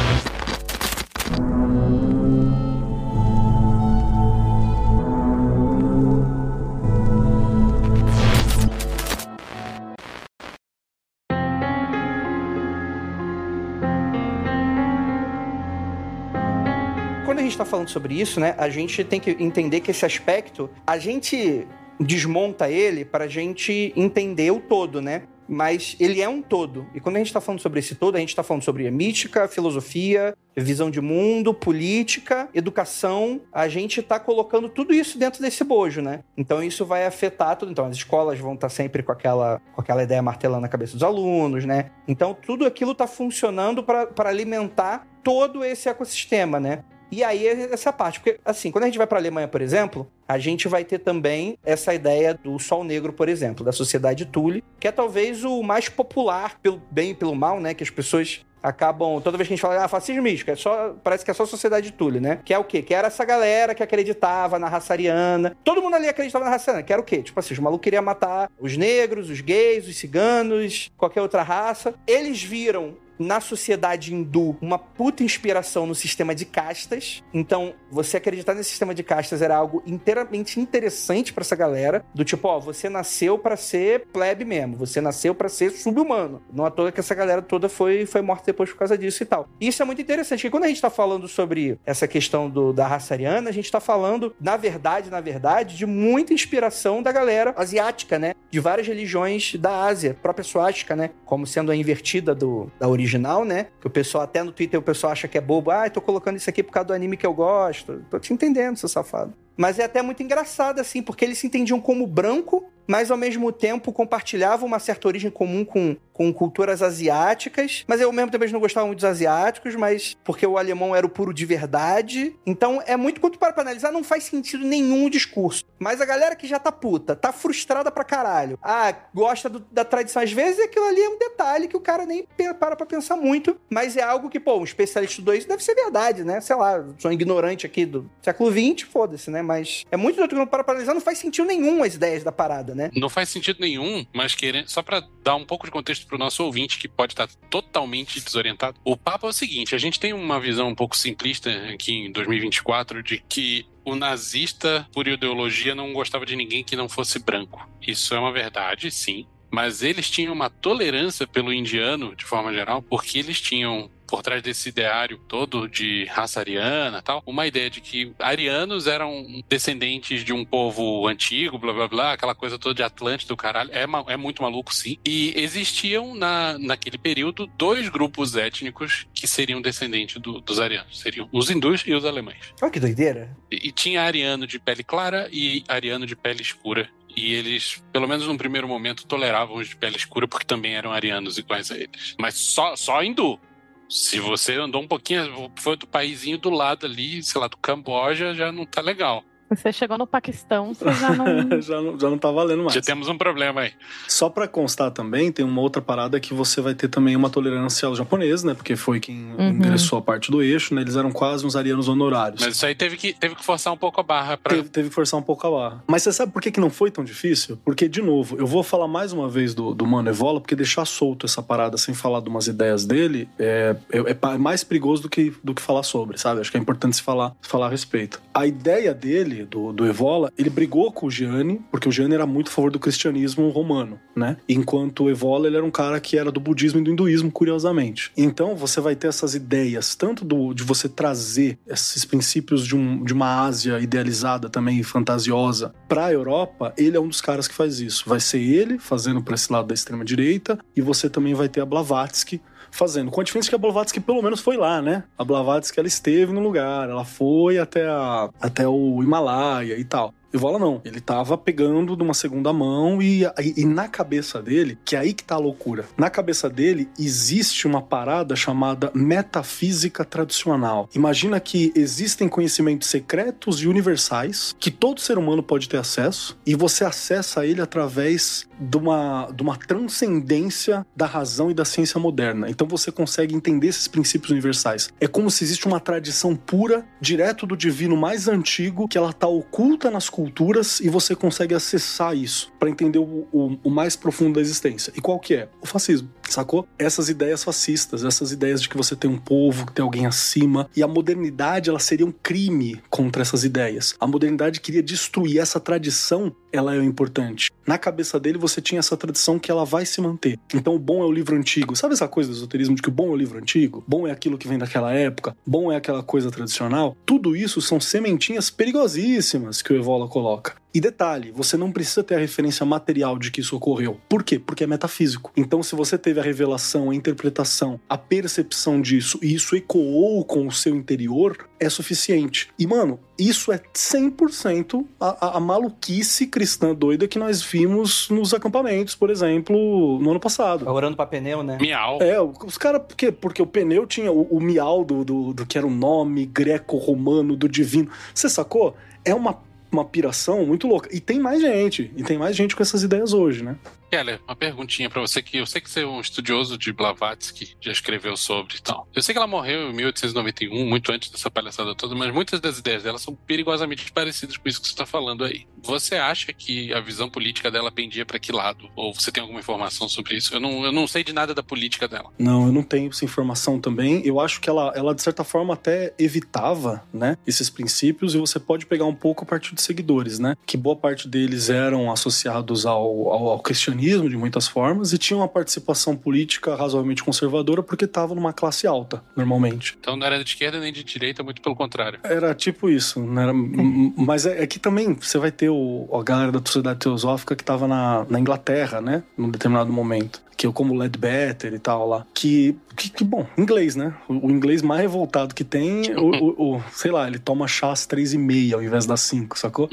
Quando a gente tá falando sobre isso, né, a gente tem que entender que esse aspecto, a gente desmonta ele pra gente entender o todo, né? Mas ele é um todo. E quando a gente tá falando sobre esse todo, a gente tá falando sobre a mística, filosofia, visão de mundo, política, educação. A gente tá colocando tudo isso dentro desse bojo, né? Então isso vai afetar tudo. Então as escolas vão estar sempre com aquela, com aquela ideia martelando na cabeça dos alunos, né? Então tudo aquilo tá funcionando pra, pra alimentar todo esse ecossistema, né? E aí, essa parte, porque assim, quando a gente vai para a Alemanha, por exemplo, a gente vai ter também essa ideia do Sol Negro, por exemplo, da Sociedade Thule, que é talvez o mais popular, pelo bem e pelo mal, né, que as pessoas acabam... Toda vez que a gente fala, ah, fascismo místico, é só, parece que é só Sociedade Thule, né? Que é o quê? Que era essa galera que acreditava na raça ariana. Todo mundo ali acreditava na raça ariana, que era o quê? Tipo assim, os malucos queriam matar os negros, os gays, os ciganos, qualquer outra raça. Eles viram na sociedade hindu uma puta inspiração no sistema de castas. Então, você acreditar nesse sistema de castas era algo inteiramente interessante pra essa galera, do tipo, ó, você nasceu pra ser plebe mesmo, você nasceu pra ser sub-humano. Não à toa que essa galera toda foi, foi morta depois por causa disso e tal. E isso é muito interessante, porque quando a gente tá falando sobre essa questão do, da raça ariana, a gente tá falando, na verdade, na verdade, de muita inspiração da galera asiática, né? De várias religiões da Ásia, própria suástica, né? Como sendo a invertida do, da origem original, né? Que o pessoal, até no Twitter, o pessoal acha que é bobo. Ah, eu tô colocando isso aqui por causa do anime que eu gosto. Tô te entendendo, seu safado. Mas é até muito engraçado, assim, porque eles se entendiam como branco, mas ao mesmo tempo compartilhavam uma certa origem comum com, com culturas asiáticas. Mas eu mesmo também não gostava muito dos asiáticos, mas porque o alemão era o puro de verdade. Então é muito, quanto para analisar, não faz sentido nenhum o discurso. Mas a galera que já tá puta, tá frustrada pra caralho, ah, gosta do, da tradição. Às vezes aquilo ali é um detalhe que o cara nem para pra pensar muito, mas é algo que, pô, um especialista estudou isso, deve ser verdade, né? Sei lá, sou um ignorante aqui do século vinte, foda-se, né? Mas é muito do outro, para analisar, não faz sentido nenhum as ideias da parada, né? Não faz sentido nenhum, mas querendo, só pra dar um pouco de contexto pro nosso ouvinte que pode estar totalmente desorientado, o papo é o seguinte: a gente tem uma visão um pouco simplista aqui em dois mil e vinte e quatro de que o nazista, por ideologia, não gostava de ninguém que não fosse branco. Isso é uma verdade, sim, mas eles tinham uma tolerância pelo indiano, de forma geral, porque eles tinham, por trás desse ideário todo de raça ariana e tal, uma ideia de que arianos eram descendentes de um povo antigo, blá blá blá, aquela coisa toda de Atlântida do caralho, é, é muito maluco, sim. E existiam na, naquele período dois grupos étnicos que seriam descendentes do, dos arianos, seriam os hindus e os alemães. Olha que doideira! E, e tinha ariano de pele clara e ariano de pele escura. E eles, pelo menos num primeiro momento, toleravam os de pele escura porque também eram arianos iguais a eles. Mas só, só hindu. Se você andou um pouquinho, foi do paizinho do lado ali, sei lá, do Camboja, já não tá legal. Você chegou no Paquistão, você já não... já não... Já não tá valendo mais. Já temos um problema aí. Só pra constar também, tem uma outra parada que você vai ter também uma tolerância aos japoneses, né? Porque foi quem uhum. endereçou a parte do eixo, né? Eles eram quase uns arianos honorários. Mas isso aí teve que, teve que forçar um pouco a barra. Pra... Teve, teve que forçar um pouco a barra. Mas você sabe por que, que não foi tão difícil? Porque, de novo, eu vou falar mais uma vez do, do Mano Evola, porque deixar solto essa parada sem falar de umas ideias dele é, é, é mais perigoso do que, do que falar sobre, sabe? Acho que é importante se falar, falar a respeito. A ideia dele, Do, do Evola, ele brigou com o Gianni, porque o Gianni era muito a favor do cristianismo romano, né? Enquanto o Evola, ele era um cara que era do budismo e do hinduísmo, curiosamente. Então, você vai ter essas ideias, tanto do, de você trazer esses princípios de, um, de uma Ásia idealizada também, fantasiosa, pra Europa. Ele é um dos caras que faz isso. Vai ser ele fazendo pra esse lado da extrema-direita, e você também vai ter a Blavatsky fazendo, com a diferença que a Blavatsky pelo menos foi lá, né? A Blavatsky, ela esteve no lugar, ela foi até, a, até o Himalaia e tal. Evola não, ele tava pegando de uma segunda mão e, e, e na cabeça dele, que é aí que tá a loucura, na cabeça dele existe uma parada chamada metafísica tradicional. Imagina que existem conhecimentos secretos e universais que todo ser humano pode ter acesso, e você acessa ele através de uma, de uma transcendência da razão e da ciência moderna. Então você consegue entender esses princípios universais. É como se existe uma tradição pura, direto do divino mais antigo, que ela tá oculta nas culturas Culturas, e você consegue acessar isso para entender o, o, o mais profundo da existência. E qual que é? O fascismo, sacou? Essas ideias fascistas, essas ideias de que você tem um povo, que tem alguém acima, e a modernidade, ela seria um crime contra essas ideias. A modernidade queria destruir essa tradição, ela é importante. Na cabeça dele, você tinha essa tradição que ela vai se manter. Então, o bom é o livro antigo. Sabe essa coisa do esoterismo de que o bom é o livro antigo? Bom é aquilo que vem daquela época? Bom é aquela coisa tradicional? Tudo isso são sementinhas perigosíssimas que o Evola coloca. E detalhe, você não precisa ter a referência material de que isso ocorreu. Por quê? Porque é metafísico. Então, se você teve a revelação, a interpretação, a percepção disso, e isso ecoou com o seu interior, é suficiente. E, mano, isso é cem por cento a, a, a maluquice cristã doida que nós vimos nos acampamentos, por exemplo, no ano passado. Tá orando pra pneu, né? Miau. É, os caras... Por quê? Porque o pneu tinha o, o miau do, do, do que era o nome greco-romano do divino. Você sacou? É uma uma piração muito louca. E tem mais gente. E tem mais gente com essas ideias hoje, né? Keller, uma perguntinha pra você, que eu sei que você é um estudioso de Blavatsky, já escreveu sobre e tal. Eu sei que ela morreu em mil oitocentos e noventa e um, muito antes dessa palhaçada toda, mas muitas das ideias dela são perigosamente parecidas com isso que você tá falando aí. Você acha que a visão política dela pendia pra que lado? Ou você tem alguma informação sobre isso? Eu não, eu não sei de nada da política dela. Não, eu não tenho essa informação também. Eu acho que ela, ela de certa forma até evitava, né, esses princípios, e você pode pegar um pouco a partir de seguidores, né, que boa parte deles eram associados ao, ao, ao cristianismo de muitas formas e tinham uma participação política razoavelmente conservadora porque estavam numa classe alta, normalmente. Então não era de esquerda nem de direita, muito pelo contrário. Era tipo isso, não era, mas é, é que também você vai ter o, a galera da Sociedade Teosófica que estava na, na Inglaterra, né, num determinado momento. Que eu como Ledbetter e tal lá. Que, que, que bom, inglês, né? O, o inglês mais revoltado que tem, o, o, o, sei lá, ele toma chá às três e meia ao invés das cinco, sacou?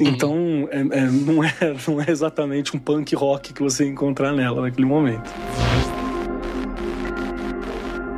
Então, é, é, não, é, não é exatamente um punk rock que você encontrar nela naquele momento.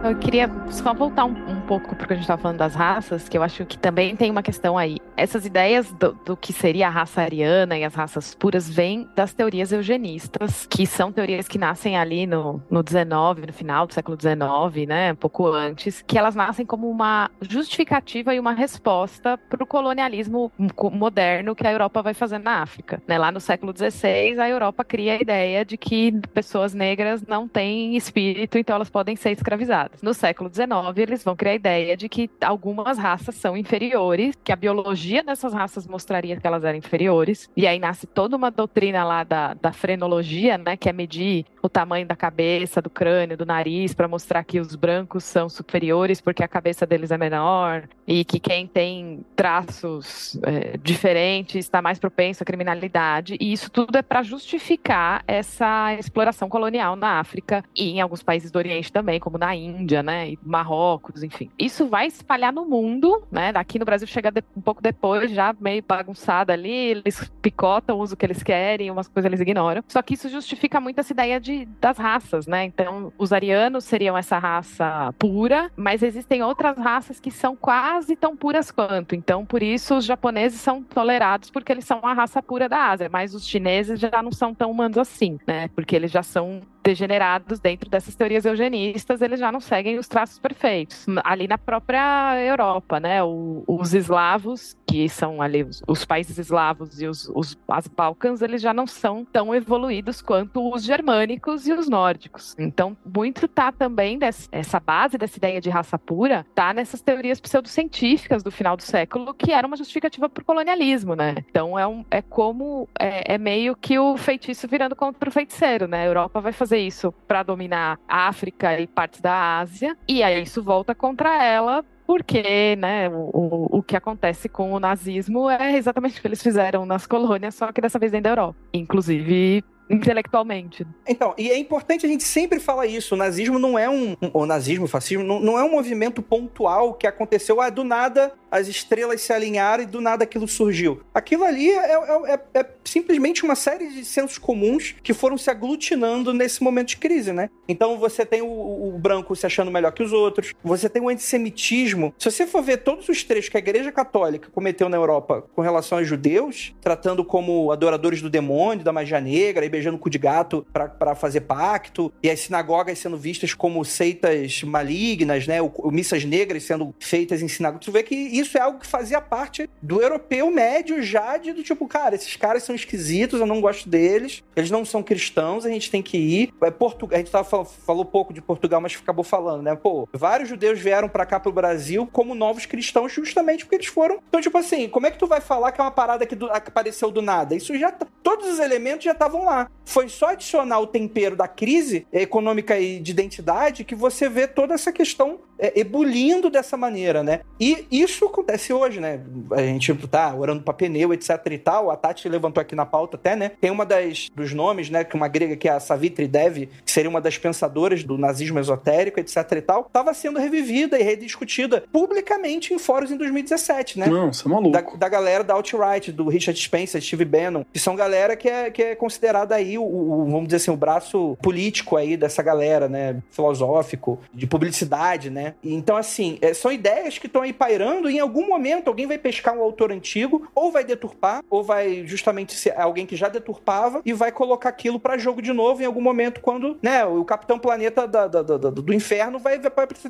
Eu queria só voltar um, um pouco porque a gente estava falando das raças, que eu acho que também tem uma questão aí. Essas ideias do, do que seria a raça ariana e as raças puras vêm das teorias eugenistas, que são teorias que nascem ali no, no dezenove, no final do século dezenove, né, um pouco antes, que elas nascem como uma justificativa e uma resposta para o colonialismo moderno que a Europa vai fazer na África. Né, lá no século dezesseis, a Europa cria a ideia de que pessoas negras não têm espírito, então elas podem ser escravizadas. No século dezenove, eles vão criar a ideia de que algumas raças são inferiores, que a biologia dessas raças mostraria que elas eram inferiores, e aí nasce toda uma doutrina lá da, da frenologia, né, que é medir o tamanho da cabeça, do crânio, do nariz, para mostrar que os brancos são superiores porque a cabeça deles é menor, e que quem tem traços é, diferentes está mais propenso à criminalidade, e isso tudo é para justificar essa exploração colonial na África e em alguns países do Oriente também, como na Índia, Índia, né, e Marrocos, enfim. Isso vai espalhar no mundo, né, aqui no Brasil chega de, um pouco depois, já meio bagunçado ali, eles picotam, usam o que eles querem, umas coisas eles ignoram. Só que isso justifica muito essa ideia de, das raças, né, então os arianos seriam essa raça pura, mas existem outras raças que são quase tão puras quanto, então por isso os japoneses são tolerados porque eles são a raça pura da Ásia, mas os chineses já não são tão humanos assim, né, porque eles já são degenerados dentro dessas teorias eugenistas, eles já não seguem os traços perfeitos. Ali na própria Europa, né, o, os eslavos, que são ali os, os países eslavos e os, os as Balcãs, eles já não são tão evoluídos quanto os germânicos e os nórdicos. Então, muito tá também dessa, essa base dessa ideia de raça pura, tá nessas teorias pseudocientíficas do final do século, que era uma justificativa pro colonialismo, né. Então, é, um, é como, é, é meio que o feitiço virando contra o feiticeiro, né, a Europa vai fazer isso para dominar a África e partes da Ásia, e aí isso volta contra ela. Porque, né, o, o, o que acontece com o nazismo é exatamente o que eles fizeram nas colônias, só que dessa vez dentro da Europa, inclusive intelectualmente. Então, e é importante a gente sempre falar isso, o nazismo não é um, um o nazismo, o fascismo, não, não é um movimento pontual que aconteceu, ah, do nada as estrelas se alinharam e do nada aquilo surgiu. Aquilo ali é, é, é, é simplesmente uma série de sensos comuns que foram se aglutinando nesse momento de crise, né? Então você tem o, o branco se achando melhor que os outros, você tem o antissemitismo. Se você for ver todos os trechos que a Igreja Católica cometeu na Europa com relação aos judeus, tratando como adoradores do demônio, da magia negra, e beijando o cu de gato pra, pra fazer pacto, e as sinagogas sendo vistas como seitas malignas, né? O, o missas negras sendo feitas em sinagogas. Tu vê que isso é algo que fazia parte do europeu médio já, de, do tipo, cara, esses caras são esquisitos, eu não gosto deles, eles não são cristãos, a gente tem que ir. É Portugal, a gente tava, falou, falou pouco de Portugal, mas acabou falando, né? Pô, vários judeus vieram pra cá pro Brasil como novos cristãos justamente porque eles foram. Então, tipo assim, como é que tu vai falar que é uma parada que, do, que apareceu do nada? Isso já... Todos os elementos já estavam lá. Foi só adicionar o tempero da crise econômica e de identidade que você vê toda essa questão é, ebulindo dessa maneira, né? E isso acontece hoje, né? A gente tá orando pra pneu, etc e tal. A Tati levantou aqui na pauta até, né? Tem uma das dos nomes, né? Que uma grega que é a Savitri Devi, que seria uma das pensadoras do nazismo esotérico, etc e tal, tava sendo revivida e rediscutida publicamente em fóruns em dois mil e dezessete, né? Não, você é maluco. Da, da galera da alt-right, do Richard Spencer, Steve Bannon, que são galera que é, que é considerada aí, o, o, vamos dizer assim, o braço político aí dessa galera, né? Filosófico, de publicidade, né? né? Então, assim, são ideias que estão aí pairando e em algum momento alguém vai pescar um autor antigo, ou vai deturpar, ou vai justamente ser alguém que já deturpava e vai colocar aquilo pra jogo de novo em algum momento quando, né, o Capitão Planeta da, da, da, do Inferno vai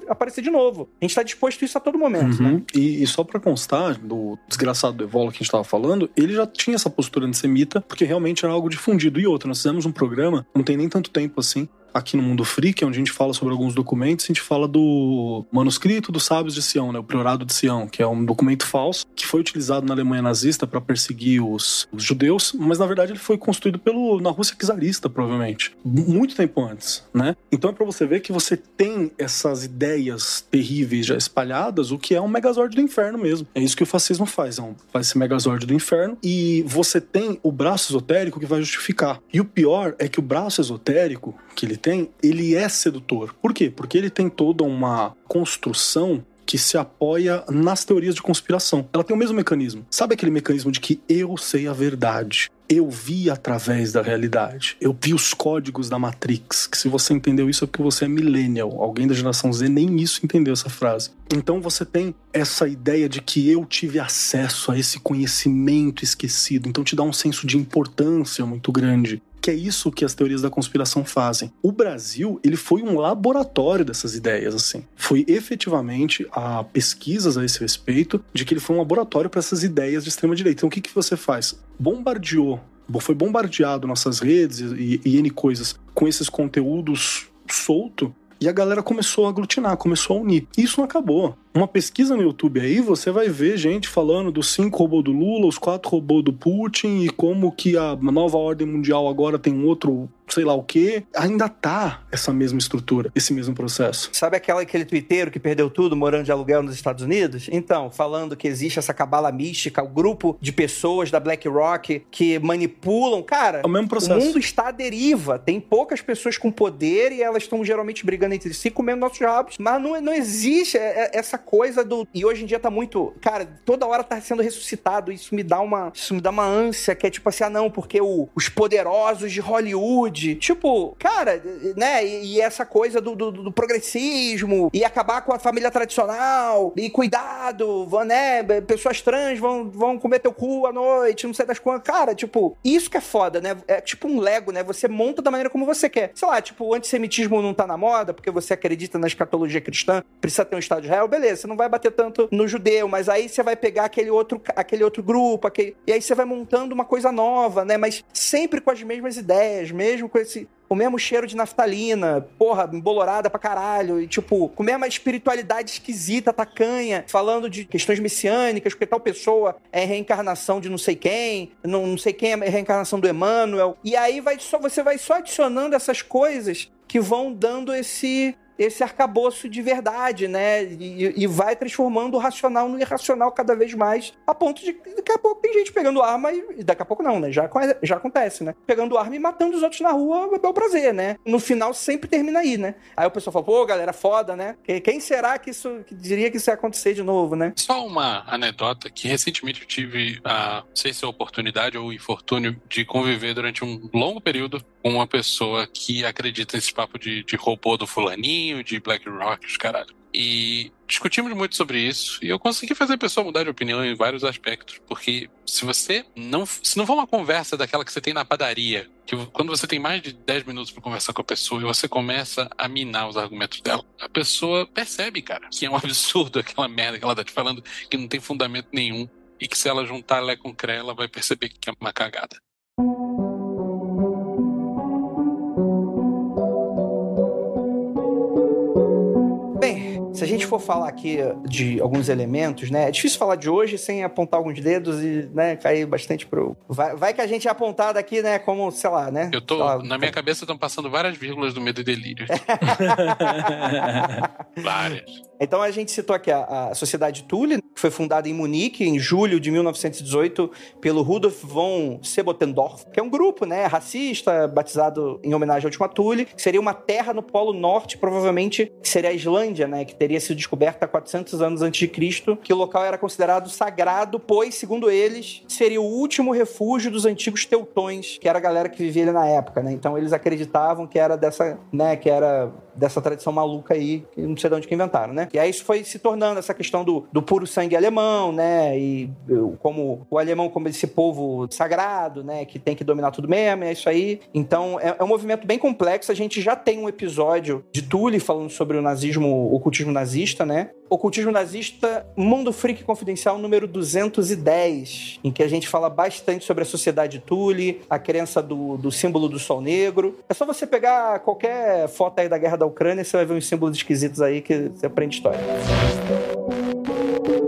aparecer de novo. A gente tá disposto a isso a todo momento, uhum. né? E, e só pra constar, do desgraçado do Evola que a gente tava falando, ele já tinha essa postura antissemita, porque realmente era algo difundido. E outra, nós fizemos um programa, não tem nem tanto tempo assim, aqui no Mundo Freak, onde a gente fala sobre alguns documentos, a gente fala do manuscrito dos Sábios de Sião, né, o Priorado de Sião, que é um documento falso, que foi utilizado na Alemanha nazista para perseguir os, os judeus, mas na verdade ele foi construído pelo, na Rússia czarista, provavelmente, muito tempo antes, né? Então é para você ver que você tem essas ideias terríveis já espalhadas, o que é um megazord do inferno mesmo. É isso que o fascismo faz, é um, faz esse megazord do inferno, e você tem o braço esotérico que vai justificar. E o pior é que o braço esotérico que ele tem, ele é sedutor. Por quê? Porque ele tem toda uma construção que se apoia nas teorias de conspiração. Ela tem o mesmo mecanismo. Sabe aquele mecanismo de que eu sei a verdade? Eu vi através da realidade. Eu vi os códigos da Matrix. Que se você entendeu isso é porque você é millennial. Alguém da geração Z nem isso entendeu essa frase. Então você tem essa ideia de que eu tive acesso a esse conhecimento esquecido. Então te dá um senso de importância muito grande. Que é isso que as teorias da conspiração fazem. O Brasil, ele foi um laboratório dessas ideias, assim. Foi efetivamente, há pesquisas a esse respeito, de que ele foi um laboratório para essas ideias de extrema-direita. Então, o que, que você faz? Bombardeou, foi bombardeado nossas redes e, e N coisas com esses conteúdos solto, e a galera começou a aglutinar, começou a unir. E isso não acabou. Uma pesquisa no YouTube aí, você vai ver gente falando dos cinco robôs do Lula, os quatro robôs do Putin e como que a nova ordem mundial agora tem um outro sei lá o quê. Ainda tá essa mesma estrutura, esse mesmo processo. Sabe aquela, aquele twitteiro que perdeu tudo morando de aluguel nos Estados Unidos? Então, falando que existe essa cabala mística, o grupo de pessoas da BlackRock que manipulam. Cara, é o mesmo processo. O mundo está à deriva. Tem poucas pessoas com poder e elas estão geralmente brigando entre si, comendo nossos rabos. Mas não, não existe essa coisa do... E hoje em dia tá muito... Cara, toda hora tá sendo ressuscitado. Isso me dá uma... Isso me dá uma ânsia, que é tipo assim, ah, não, porque o, os poderosos de Hollywood... Tipo, cara, né? E, e essa coisa do, do, do progressismo e acabar com a família tradicional e cuidado, né? Pessoas trans vão, vão comer teu cu à noite, não sei das quantas. Cara, tipo, isso que é foda, né? É tipo um Lego, né? Você monta da maneira como você quer. Sei lá, tipo, o antissemitismo não tá na moda porque você acredita na escatologia cristã, precisa ter um Estado de Israel, beleza. Você não vai bater tanto no judeu, mas aí você vai pegar aquele outro, aquele outro grupo, aquele... e aí você vai montando uma coisa nova, né? Mas sempre com as mesmas ideias, mesmo com esse... o mesmo cheiro de naftalina, porra, embolorada pra caralho, e tipo, com a mesma espiritualidade esquisita, tacanha, falando de questões messiânicas, porque tal pessoa é reencarnação de não sei quem, não, não sei quem é reencarnação do Emmanuel, e aí vai só, você vai só adicionando essas coisas que vão dando esse... esse arcabouço de verdade, né? E, e vai transformando o racional no irracional cada vez mais, a ponto de que daqui a pouco tem gente pegando arma e... daqui a pouco não, né? Já, já acontece, né? Pegando arma e matando os outros na rua é belo prazer, né? No final sempre termina aí, né? Aí o pessoal fala, pô, galera, foda, né? Quem será que isso que diria que isso ia acontecer de novo, né? Só uma anedota que recentemente eu tive a, não sei se é a oportunidade ou o infortúnio de conviver durante um longo período com uma pessoa que acredita nesse papo de, de robô do fulaninho, de BlackRock, os caralho. E discutimos muito sobre isso e eu consegui fazer a pessoa mudar de opinião em vários aspectos, porque se você não, se não for uma conversa daquela que você tem na padaria, que quando você tem mais de dez minutos para conversar com a pessoa e você começa a minar os argumentos dela, a pessoa percebe, cara, que é um absurdo aquela merda que ela tá te falando, que não tem fundamento nenhum e que se ela juntar Lé com Cré, ela vai perceber que é uma cagada. Se a gente for falar aqui de alguns elementos, né? É difícil falar de hoje sem apontar alguns dedos e, né, cair bastante pro... Vai, vai que a gente é apontado aqui, né? Como, sei lá, né? Eu tô... Lá, na minha tá... cabeça estão passando várias vírgulas do Medo e Delírio. Várias. Então a gente citou aqui a, a Sociedade Thule, que foi fundada em Munique em julho de mil novecentos e dezoito pelo Rudolf von Sebotendorf, que é um grupo, né, racista, batizado em homenagem à última Thule, que seria uma terra no Polo Norte, provavelmente seria a Islândia, né, que teria sido descoberta há quatrocentos anos antes de Cristo, que o local era considerado sagrado, pois, segundo eles, seria o último refúgio dos antigos teutões, que era a galera que vivia ali na época, né? Então eles acreditavam que era dessa, né, que era dessa tradição maluca aí, que não sei de onde que inventaram, né? E aí isso foi se tornando essa questão do, do puro sangue alemão, né? E como o alemão como esse povo sagrado, né? Que tem que dominar tudo mesmo, é isso aí. Então é, é um movimento bem complexo. A gente já tem um episódio de Thule falando sobre o nazismo, o ocultismo nazista, né? Ocultismo nazista, Mundo Freak Confidencial número duzentos e dez, em que a gente fala bastante sobre a Sociedade Thule, a crença do, do símbolo do sol negro. É só você pegar qualquer foto aí da guerra da Ucrânia e você vai ver uns símbolos esquisitos aí que você aprende história.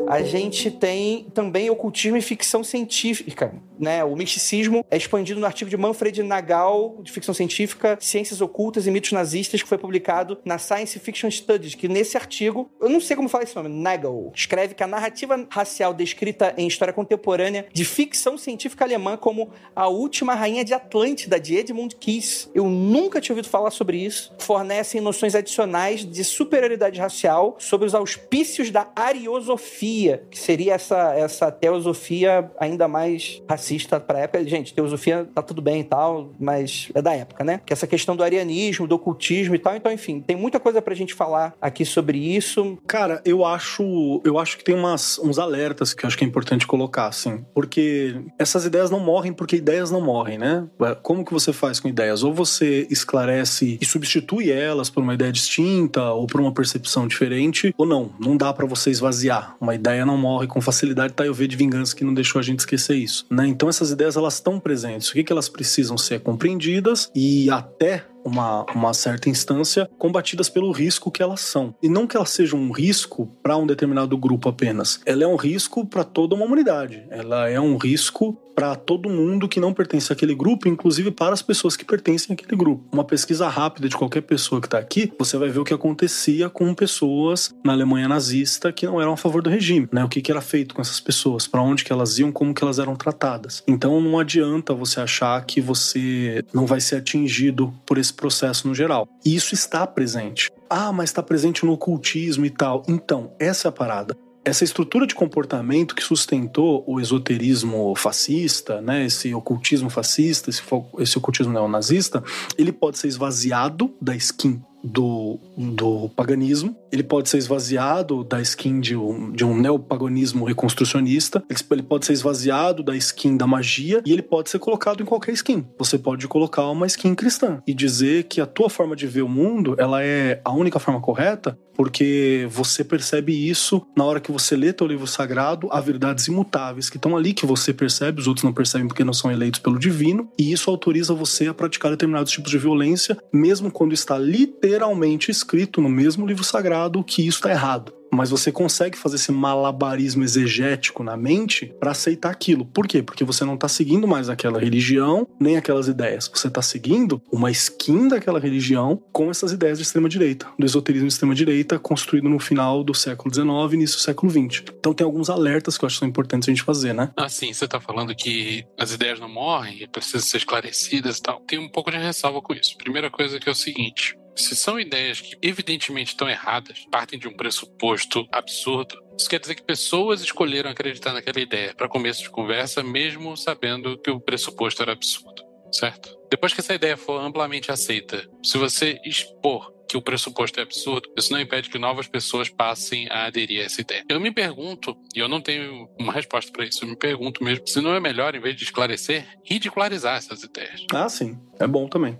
A gente tem também ocultismo e ficção científica, né? O misticismo é expandido no artigo de Manfred Nagel, de ficção científica, Ciências Ocultas e Mitos Nazistas, que foi publicado na Science Fiction Studies, que nesse artigo, eu não sei como falar esse nome, Nagel, escreve que a narrativa racial descrita em história contemporânea de ficção científica alemã como a última rainha de Atlântida, de Edmund Kiss. Eu nunca tinha ouvido falar sobre isso. Fornecem noções adicionais de superioridade racial sobre os auspícios da ariosofia, que seria essa, essa teosofia ainda mais racista pra época. Gente, teosofia tá tudo bem e tal, mas é da época, né? Que essa questão do arianismo, do ocultismo e tal. Então, enfim, tem muita coisa pra gente falar aqui sobre isso. Cara, eu acho, eu acho que tem umas, uns alertas que eu acho que é importante colocar, assim. Porque essas ideias não morrem porque ideias não morrem, né? Como que você faz com ideias? Ou você esclarece e substitui elas por uma ideia distinta ou por uma percepção diferente, ou não. Não dá pra você esvaziar uma ideia. Ideia não morre com facilidade, tá? Eu vejo de vingança que não deixou a gente esquecer isso, né? Então essas ideias, elas estão presentes. O que que elas precisam ser compreendidas e até Uma, uma certa instância, combatidas pelo risco que elas são. E não que elas sejam um risco para um determinado grupo apenas. Ela é um risco para toda uma humanidade. Ela é um risco para todo mundo que não pertence àquele grupo, inclusive para as pessoas que pertencem àquele grupo. Uma pesquisa rápida de qualquer pessoa que está aqui, você vai ver o que acontecia com pessoas na Alemanha nazista que não eram a favor do regime, né? O que que era feito com essas pessoas, para onde que elas iam, como que elas eram tratadas. Então não adianta você achar que você não vai ser atingido por esse processo no geral. E isso está presente. Ah, mas está presente no ocultismo e tal. Então, essa é a parada. Essa estrutura de comportamento que sustentou o esoterismo fascista, né, esse ocultismo fascista, esse, esse ocultismo neonazista, ele pode ser esvaziado da skin do, do paganismo, ele pode ser esvaziado da skin de um, de um neopaganismo reconstrucionista, ele pode ser esvaziado da skin da magia e ele pode ser colocado em qualquer skin. Você pode colocar uma skin cristã e dizer que a tua forma de ver o mundo, ela é a única forma correta, porque você percebe isso na hora que você lê teu livro sagrado. Há verdades imutáveis que estão ali, que você percebe, os outros não percebem porque não são eleitos pelo divino, e isso autoriza você a praticar determinados tipos de violência, mesmo quando está literalmente escrito no mesmo livro sagrado que isso está errado. Mas você consegue fazer esse malabarismo exegético na mente para aceitar aquilo. Por quê? Porque você não está seguindo mais aquela religião, nem aquelas ideias. Você está seguindo uma skin daquela religião com essas ideias de extrema-direita, do esoterismo de extrema-direita, construído no final do século dezenove, início do século vinte. Então tem alguns alertas que eu acho que são importantes a gente fazer, né? Ah, sim. Você está falando que as ideias não morrem, precisam ser esclarecidas e tal. Tem um pouco de ressalva com isso. Primeira coisa que é o seguinte... Se são ideias que evidentemente estão erradas, partem de um pressuposto absurdo, isso quer dizer que pessoas escolheram acreditar naquela ideia para começo de conversa, mesmo sabendo que o pressuposto era absurdo, certo? Depois que essa ideia for amplamente aceita, se você expor que o pressuposto é absurdo, isso não impede que novas pessoas passem a aderir a essa ideia. Eu me pergunto, e eu não tenho uma resposta para isso, eu me pergunto mesmo, se não é melhor, em vez de esclarecer, ridicularizar essas ideias. Ah, sim. É bom também.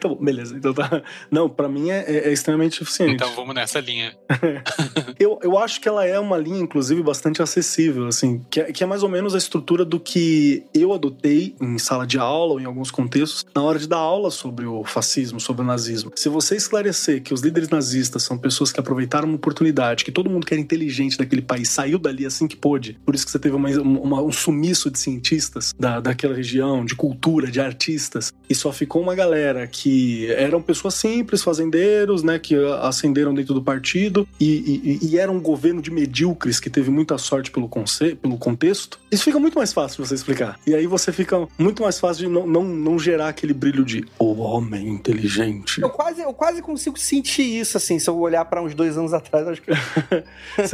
Tá bom, beleza. Então tá. Não, pra mim é, é extremamente eficiente. Então vamos nessa linha. eu, eu acho que ela é uma linha, inclusive, bastante acessível, assim, que é, que é mais ou menos a estrutura do que eu adotei em sala de aula ou em alguns contextos, na hora de dar aula sobre o fascismo, sobre o nazismo. Se você esclarecer que os líderes nazistas são pessoas que aproveitaram uma oportunidade, que todo mundo que era inteligente daquele país saiu dali assim que pôde, por isso que você teve uma, uma, um sumiço de cientistas da, daquela região, de cultura, de artistas, e só ficou uma galera que eram pessoas simples, fazendeiros, né, que ascenderam dentro do partido e, e, e era um governo de medíocres que teve muita sorte pelo, conce, pelo contexto. Isso fica muito mais fácil de você explicar, e aí você fica muito mais fácil de não, não, não gerar aquele brilho de o homem inteligente. Eu quase, eu quase consigo sentir isso, assim, se eu olhar pra uns dois anos atrás, acho que...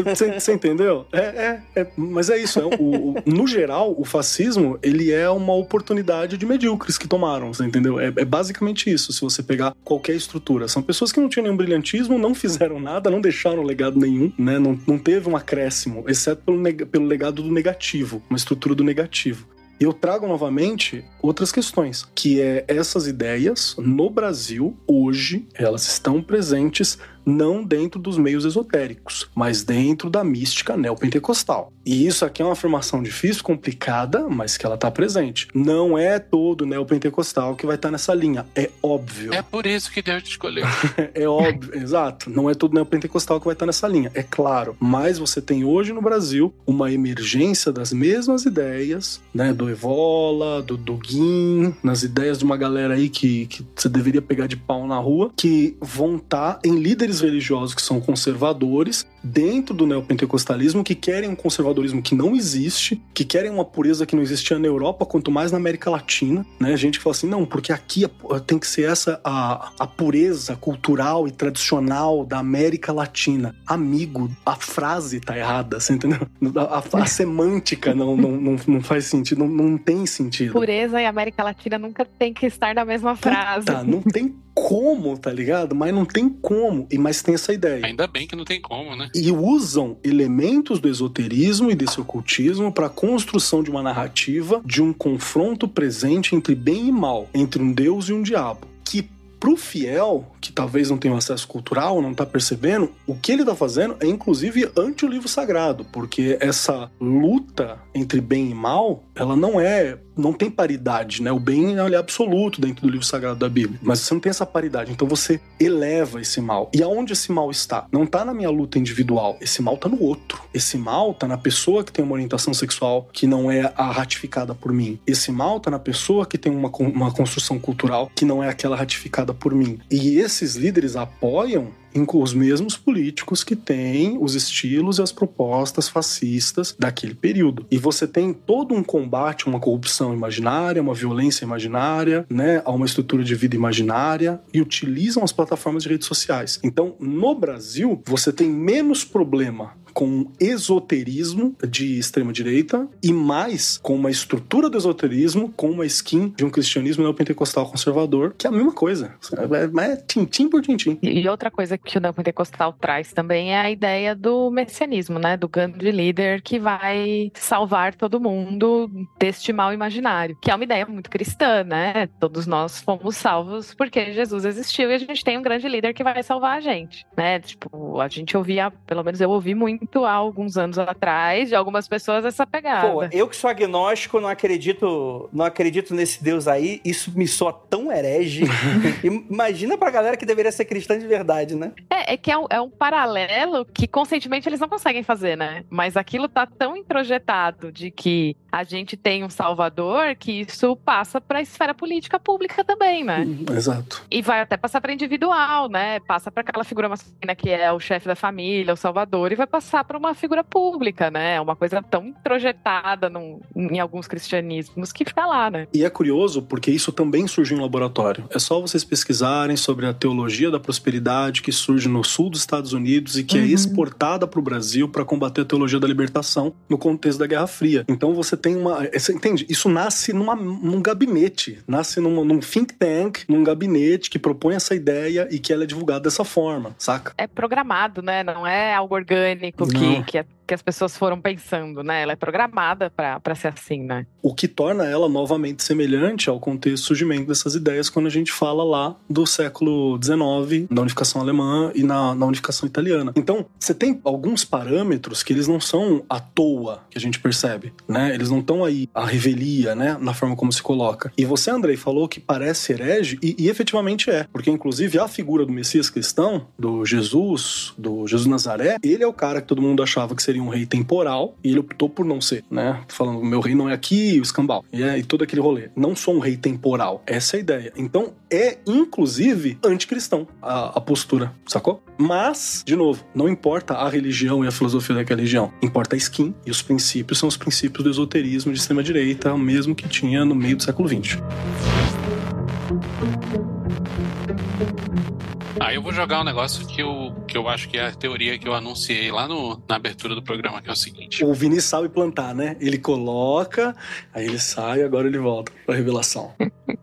você, você entendeu? É, é, é, mas é isso. É, o, o, no geral, o fascismo, ele é uma oportunidade de medíocres que tomaram, você entendeu? É, é basicamente isso, se você pegar qualquer estrutura. São pessoas que não tinham nenhum brilhantismo, não fizeram nada, não deixaram legado nenhum, né? Não, não teve um acréscimo, exceto pelo, neg- pelo legado do negativo, uma estrutura do negativo. Eu trago novamente outras questões, que é essas ideias, no Brasil, hoje, elas estão presentes não dentro dos meios esotéricos, mas dentro da mística neopentecostal. E isso aqui é uma afirmação difícil, complicada, mas que ela está presente. Não é todo neopentecostal que vai estar nessa linha, é óbvio. É por isso que Deus te escolheu. É óbvio, exato. Não é todo neopentecostal que vai estar nessa linha, é claro. Mas você tem hoje no Brasil uma emergência das mesmas ideias, né, do Evola, do Duguin, nas ideias de uma galera aí que, que você deveria pegar de pau na rua, que vão estar em líderes religiosos que são conservadores dentro do neopentecostalismo, que querem um conservadorismo que não existe, que querem uma pureza que não existia na Europa, quanto mais na América Latina, né? A gente fala assim, não, porque aqui tem que ser essa a, a pureza cultural e tradicional da América Latina. Amigo, a frase tá errada, você entendeu? A, a, a semântica não, não, não, não faz sentido, não, não tem sentido. Pureza e América Latina nunca tem que estar na mesma frase. Tá, não tem como, tá ligado? Mas não tem como. E mas tem essa ideia. Ainda bem que não tem como, né? E usam elementos do esoterismo e desse ocultismo para a construção de uma narrativa de um confronto presente entre bem e mal, entre um Deus e um diabo. Que pro fiel, que talvez não tenha um acesso cultural, não tá percebendo, o que ele tá fazendo é inclusive anti o livro sagrado, porque essa luta entre bem e mal, ela não é... não tem paridade, né? O bem é absoluto dentro do livro sagrado da Bíblia, mas você não tem essa paridade, então você eleva esse mal. E aonde esse mal está? Não está na minha luta individual, esse mal está no outro. Esse mal está na pessoa que tem uma orientação sexual que não é a ratificada por mim. Esse mal está na pessoa que tem uma, uma construção cultural que não é aquela ratificada por mim. E esses líderes apoiam os mesmos políticos que têm os estilos e as propostas fascistas daquele período. E você tem todo um combate a uma corrupção imaginária, uma violência imaginária, né, a uma estrutura de vida imaginária, e utilizam as plataformas de redes sociais. Então, no Brasil, você tem menos problema com um esoterismo de extrema-direita e mais com uma estrutura do esoterismo, com uma skin de um cristianismo neopentecostal conservador, que é a mesma coisa. É, é tintim por tintim. E outra coisa que o neopentecostal traz também é a ideia do messianismo, né? Do grande líder que vai salvar todo mundo deste mal imaginário, que é uma ideia muito cristã, né? Todos nós fomos salvos porque Jesus existiu e a gente tem um grande líder que vai salvar a gente, né? Tipo, a gente ouvia, pelo menos eu ouvi muito há alguns anos atrás, de algumas pessoas, essa pegada. Pô, eu que sou agnóstico, não acredito, não acredito nesse Deus aí, isso me soa tão herege. Imagina pra galera que deveria ser cristã de verdade, né? É, é que é um, é um paralelo que conscientemente eles não conseguem fazer, né? Mas aquilo tá tão introjetado de que a gente tem um salvador que isso passa pra esfera política pública também, né? Exato. E vai até passar pra individual, né? Passa pra aquela figura masculina que é o chefe da família, o salvador, e vai passar passar para uma figura pública, né? Uma coisa tão introjetada num, em alguns cristianismos que fica lá, né? E é curioso porque isso também surgiu em laboratório. É só vocês pesquisarem sobre a teologia da prosperidade que surge no sul dos Estados Unidos e que uhum. é exportada para o Brasil para combater a teologia da libertação no contexto da Guerra Fria. Então você tem uma... Você entende? Isso nasce numa, num gabinete, nasce numa, num think tank, num gabinete que propõe essa ideia e que ela é divulgada dessa forma, saca? É programado, né? Não é algo orgânico. Que, que, a, que as pessoas foram pensando, né? Ela é programada para ser assim, né? O que torna ela novamente semelhante ao contexto de surgimento dessas ideias quando a gente fala lá do século dezenove, na unificação alemã e na, na unificação italiana. Então, você tem alguns parâmetros que eles não são à toa que a gente percebe, né? Eles não estão aí à revelia, né? Na forma como se coloca. E você, Andrei, falou que parece herege e, e efetivamente é. Porque, inclusive, a figura do Messias cristão, do Jesus, do Jesus Nazaré, ele é o cara que todo mundo achava que seria um rei temporal e ele optou por não ser, né? Falando, meu rei não é aqui, o escambau. E, é, e todo aquele rolê. Não sou um rei temporal. Essa é a ideia. Então, é, inclusive, anticristão a, a postura, sacou? Mas, de novo, não importa a religião e a filosofia daquela religião. Importa a skin e os princípios são os princípios do esoterismo de extrema-direita, o mesmo que tinha no meio do século vinte. Ah, eu vou jogar um negócio que eu, que eu acho que é a teoria que eu anunciei lá no, na abertura do programa, que é o seguinte. O Vini sabe plantar, né? Ele coloca, aí ele sai, agora ele volta pra revelação.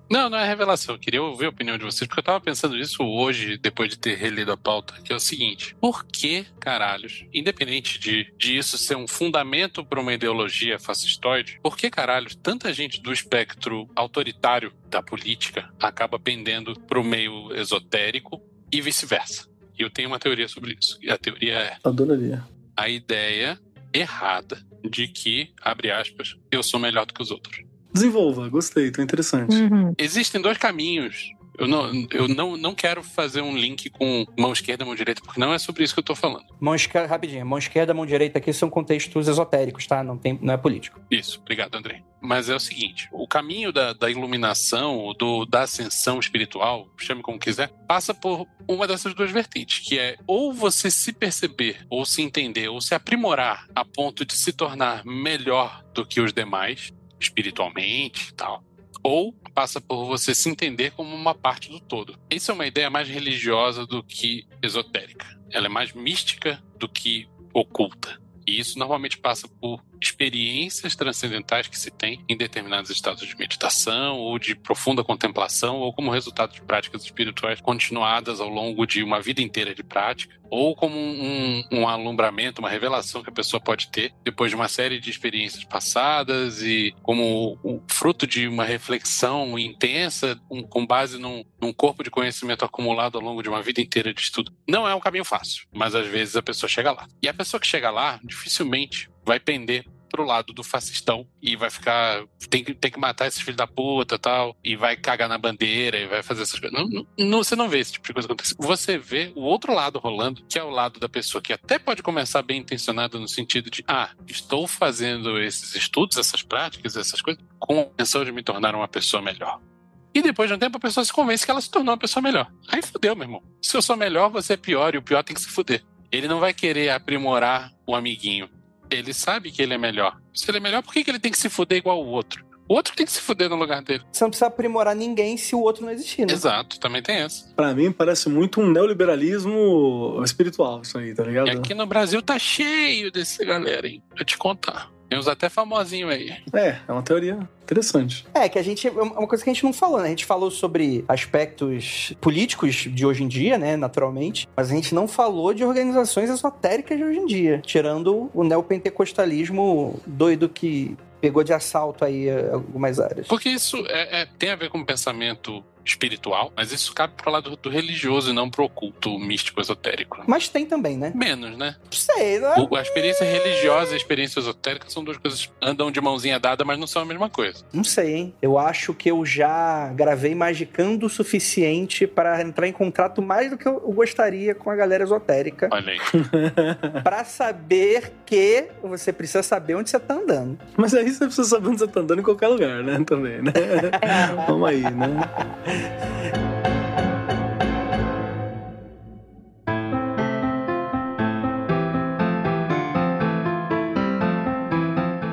Não, não é revelação. Eu queria ouvir a opinião de vocês, porque eu tava pensando isso hoje, depois de ter relido a pauta, que é o seguinte. Por que, caralhos, independente de, de isso ser um fundamento pra uma ideologia fascistoide, por que, caralhos, tanta gente do espectro autoritário da política acaba pendendo pro meio esotérico e vice-versa? E eu tenho uma teoria sobre isso. E a teoria é... Adoraria. A ideia errada de que, abre aspas, eu sou melhor do que os outros. Desenvolva, gostei, tá interessante. Uhum. Existem dois caminhos. Eu, não, eu não, não quero fazer um link com mão esquerda e mão direita, porque não é sobre isso que eu tô falando. Mão esquerda, rapidinho. Mão esquerda e mão direita aqui são contextos esotéricos, tá? Não, tem, não é político. Isso, obrigado, Andrei. Mas é o seguinte, o caminho da, da iluminação, do, da ascensão espiritual, chame como quiser, passa por uma dessas duas vertentes, que é ou você se perceber, ou se entender, ou se aprimorar a ponto de se tornar melhor do que os demais, espiritualmente e tal. Ou passa por você se entender como uma parte do todo. Essa é uma ideia mais religiosa do que esotérica. Ela é mais mística do que oculta. E isso normalmente passa por experiências transcendentais que se tem em determinados estados de meditação ou de profunda contemplação ou como resultado de práticas espirituais continuadas ao longo de uma vida inteira de prática ou como um, um alumbramento, uma revelação que a pessoa pode ter depois de uma série de experiências passadas e como o fruto de uma reflexão intensa um, com base num, num corpo de conhecimento acumulado ao longo de uma vida inteira de estudo. Não é um caminho fácil, mas às vezes a pessoa chega lá. E a pessoa que chega lá, dificilmente vai pender pro lado do fascistão e vai ficar, tem que, tem que matar esses filhos da puta e tal, e vai cagar na bandeira e vai fazer essas coisas. Não, não, não, você não vê esse tipo de coisa acontecer. Você vê o outro lado rolando, que é o lado da pessoa que até pode começar bem intencionada no sentido de, ah, estou fazendo esses estudos, essas práticas, essas coisas, com a intenção de me tornar uma pessoa melhor. E depois de um tempo a pessoa se convence que ela se tornou uma pessoa melhor. Aí fudeu, meu irmão. Se eu sou melhor, você é pior, e o pior tem que se fuder. Ele não vai querer aprimorar o amiguinho. Ele sabe que ele é melhor. Se ele é melhor, por que ele tem que se fuder igual o outro? O outro tem que se fuder no lugar dele. Você não precisa aprimorar ninguém se o outro não existir, né? Exato, também tem essa. Pra mim, parece muito um neoliberalismo espiritual isso aí, tá ligado? E aqui no Brasil tá cheio desse galera, hein? Vou te contar. Tem uns até famosinhos aí. É, é uma teoria interessante. É, que a gente... É uma coisa que a gente não falou, né? A gente falou sobre aspectos políticos de hoje em dia, né? Naturalmente. Mas a gente não falou de organizações esotéricas de hoje em dia. Tirando o neopentecostalismo doido que pegou de assalto aí algumas áreas. Porque isso é, é, tem a ver com o pensamento espiritual, mas isso cabe pro lado do religioso e não pro oculto místico esotérico. Mas tem também, né? Menos, né? Não sei, não é? A experiência religiosa e a experiência esotérica são duas coisas que andam de mãozinha dada, mas não são a mesma coisa. Não sei, hein? Eu acho que eu já gravei magicando o suficiente para entrar em contrato mais do que eu gostaria com a galera esotérica. Olha aí. Pra saber que você precisa saber onde você tá andando. Mas aí você precisa saber onde você tá andando em qualquer lugar, né? Também, né? Vamos aí, né?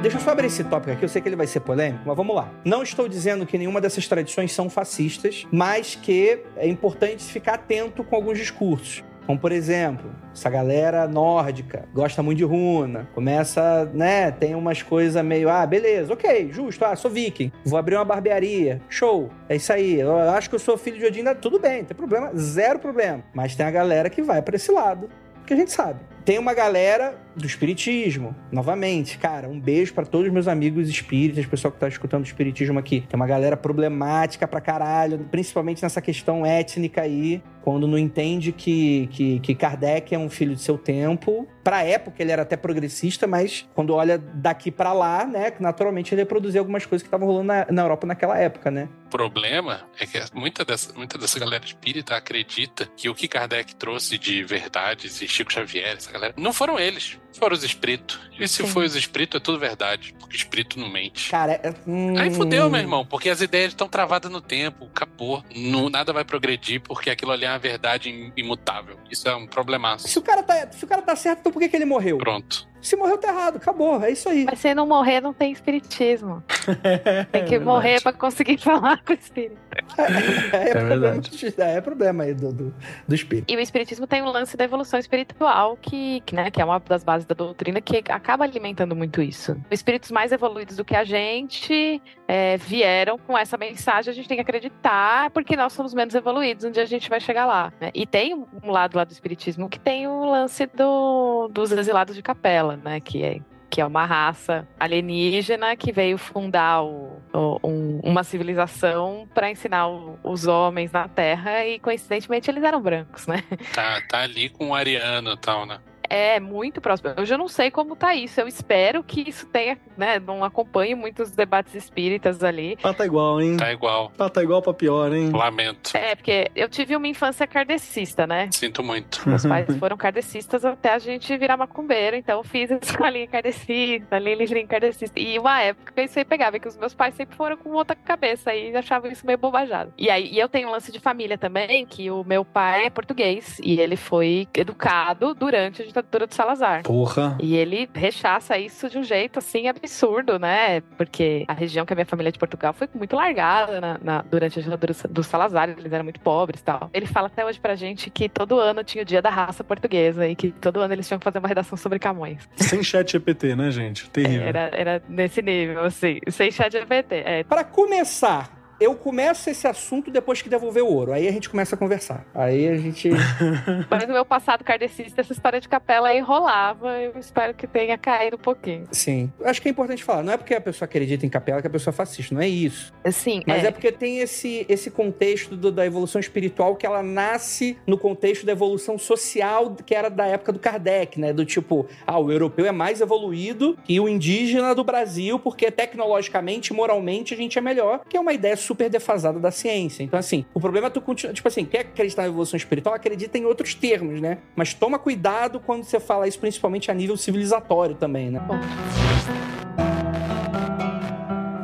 Deixa eu só abrir esse tópico aqui, eu sei que ele vai ser polêmico, mas vamos lá. Não estou dizendo que nenhuma dessas tradições são fascistas, mas que é importante ficar atento com alguns discursos. Como, por exemplo, essa galera nórdica gosta muito de runa, começa, né, tem umas coisas meio, ah, beleza, ok, justo, ah, sou viking, vou abrir uma barbearia, show, é isso aí, eu acho que eu sou filho de Odin, tudo bem, não tem problema, zero problema. Mas tem a galera que vai pra esse lado, que a gente sabe. Tem uma galera do espiritismo, novamente, cara, um beijo pra todos os meus amigos espíritas, pessoal que tá escutando espiritismo aqui. Tem uma galera problemática pra caralho, principalmente nessa questão étnica aí, quando não entende que, que, que Kardec é um filho de seu tempo. Pra época ele era até progressista, mas quando olha daqui pra lá, né, naturalmente ele reproduzia algumas coisas que estavam rolando na, na Europa naquela época, né? O problema é que muita dessa, muita dessa galera espírita acredita que o que Kardec trouxe de verdades e Chico Xavier, essa galera. Não foram eles, foram os espíritos. E se Sim. foi os espíritos, é tudo verdade, porque espírito não mente. Cara, é... Aí fudeu, meu irmão, porque as ideias estão travadas no tempo, capô, não, nada vai progredir, porque aquilo ali é uma verdade imutável. Isso é um problemaço. Se o cara tá, se o cara tá certo, então por que que ele morreu? Pronto. Se morreu, tá errado. Acabou. É isso aí. Mas se não morrer, não tem espiritismo. Tem que é morrer pra conseguir falar com o espírito. É, é, é, é, problema, é problema aí do, do, do espírito. E o espiritismo tem o lance da evolução espiritual, que, que, né, que é uma das bases da doutrina, que acaba alimentando muito isso. Espíritos mais evoluídos do que a gente é, vieram com essa mensagem. A gente tem que acreditar, porque nós somos menos evoluídos. Um dia a gente vai chegar lá. Né? E tem um lado lá do espiritismo que tem o lance do, dos exilados de capela. Né, que, é, que é uma raça alienígena que veio fundar o, o, um, uma civilização para ensinar o, os homens na Terra e, coincidentemente, eles eram brancos, né? Tá, tá ali com o ariano e tal, né? É, muito próximo. Eu já não sei como tá isso. Eu espero que isso tenha, né? Não acompanhe muitos debates espíritas ali. Tá, tá igual, hein? Tá igual. Tá, tá igual pra pior, hein? Lamento. É, porque eu tive uma infância kardecista, né? Sinto muito. Meus pais foram kardecistas até a gente virar macumbeiro, então eu fiz a escolinha kardecista, ali livrinho kardecista. E uma época isso aí pegava, que os meus pais sempre foram com outra cabeça e achavam isso meio bobajado. E aí, e eu tenho um lance de família também, que o meu pai é português e ele foi educado durante a gente ditadura do Salazar. Porra. E ele rechaça isso de um jeito, assim, absurdo, né? Porque a região que a minha família é de Portugal foi muito largada na, na, durante a ditadura do Salazar, eles eram muito pobres e tal. Ele fala até hoje pra gente que todo ano tinha o dia da raça portuguesa e que todo ano eles tinham que fazer uma redação sobre Camões. Sem chat G P T, né, gente? Terrível. É, era, era nesse nível, assim. Sem chat G P T. É. Pra começar... Eu começo esse assunto depois que devolver o ouro. Aí a gente começa a conversar. Aí a gente... Mas no meu passado kardecista, essa história de capela enrolava. Eu espero que tenha caído um pouquinho. Sim. Acho que é importante falar. Não é porque a pessoa acredita em capela que a pessoa é fascista. Não é isso. Sim. Mas é, é porque tem esse, esse contexto do, da evolução espiritual que ela nasce no contexto da evolução social que era da época do Kardec, né? Do tipo, ah, o europeu é mais evoluído que o indígena do Brasil porque tecnologicamente, moralmente, a gente é melhor. Que é uma ideia super defasada da ciência. Então, assim, o problema é tu continuar... Tipo assim, quer acreditar na evolução espiritual? Acredita em outros termos, né? Mas toma cuidado quando você fala isso, principalmente a nível civilizatório também, né?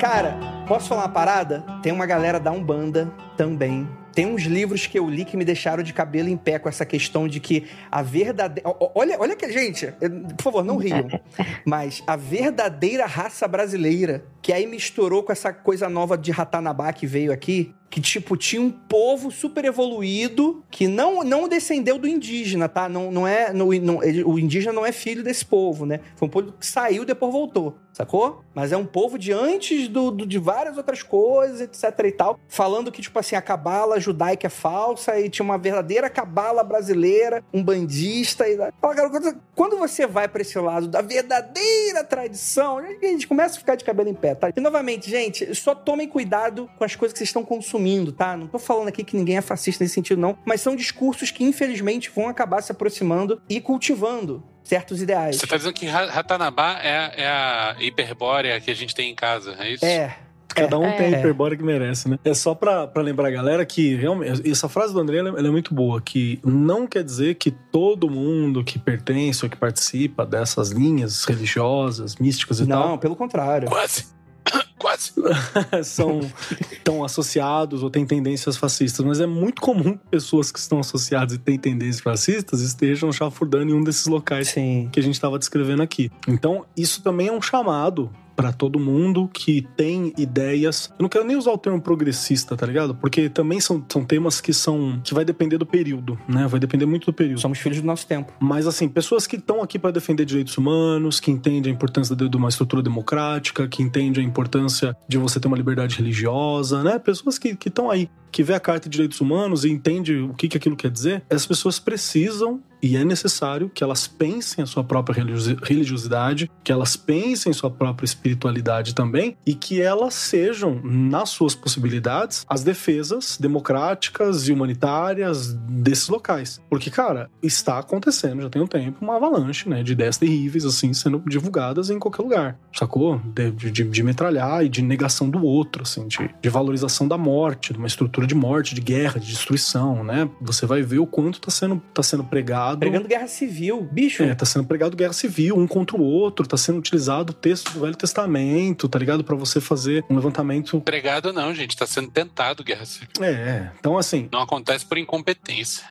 Cara, posso falar uma parada? Tem uma galera da Umbanda também. Tem uns livros que eu li que me deixaram de cabelo em pé com essa questão de que a verdadeira... Olha, olha que... Gente, por favor, não riam. Mas a verdadeira raça brasileira, que aí misturou com essa coisa nova de Ratanabá que veio aqui, que, tipo, tinha um povo super evoluído que não, não descendeu do indígena, tá? Não, não é, não, não, o indígena não é filho desse povo, né? Foi um povo que saiu e depois voltou, sacou? Mas é um povo de antes do, do, de várias outras coisas, etc e tal. Falando que, tipo assim, a cabala judaica é falsa e tinha uma verdadeira cabala brasileira, um bandista e... Fala, cara, quando você vai pra esse lado da verdadeira tradição, a gente começa a ficar de cabelo em pé, tá? E, novamente, gente, só tomem cuidado com as coisas que vocês estão consumindo, tá? Não tô falando aqui que ninguém é fascista nesse sentido, não. Mas são discursos que, infelizmente, vão acabar se aproximando e cultivando certos ideais. Você tá dizendo que Ratanabá é, é a hiperbórea que a gente tem em casa, é isso? É. Cada um é, tem a hiperbórea que merece, né? É só pra, pra lembrar a galera que, realmente, essa frase do André, ela é muito boa, que não quer dizer que todo mundo que pertence ou que participa dessas linhas religiosas, místicas e não, tal... Não, pelo contrário. Quase... Quase. São tão associados ou têm tendências fascistas, mas é muito comum que pessoas que estão associadas e têm tendências fascistas estejam chafurdando em um desses locais Sim. que a gente estava descrevendo aqui. Então, isso também é um chamado pra todo mundo que tem ideias. Eu não quero nem usar o termo progressista, tá ligado? Porque também são, são temas que são... que vai depender do período, né? Vai depender muito do período. Somos filhos do nosso tempo. Mas, assim, pessoas que estão aqui pra defender direitos humanos, que entendem a importância de uma estrutura democrática, que entendem a importância de você ter uma liberdade religiosa, né? Pessoas que estão aí, que vê a Carta de Direitos Humanos e entende o que, que aquilo quer dizer. Essas pessoas precisam... E é necessário que elas pensem a sua própria religiosidade, que elas pensem a sua própria espiritualidade também e que elas sejam, nas suas possibilidades, as defesas democráticas e humanitárias desses locais. Porque, cara, está acontecendo, já tem um tempo, uma avalanche, né, de ideias terríveis, assim, sendo divulgadas em qualquer lugar, sacou? De, de, de metralhar e de negação do outro, assim, de, de valorização da morte, de uma estrutura de morte, de guerra, de destruição, né? Você vai ver o quanto está sendo, tá sendo pregado utilizado... Pregando guerra civil, bicho. É, tá sendo pregado guerra civil, um contra o outro, tá sendo utilizado o texto do Velho Testamento, tá ligado? Pra você fazer um levantamento... Pregado não, gente, tá sendo tentado guerra civil. É, então assim... Não acontece por incompetência.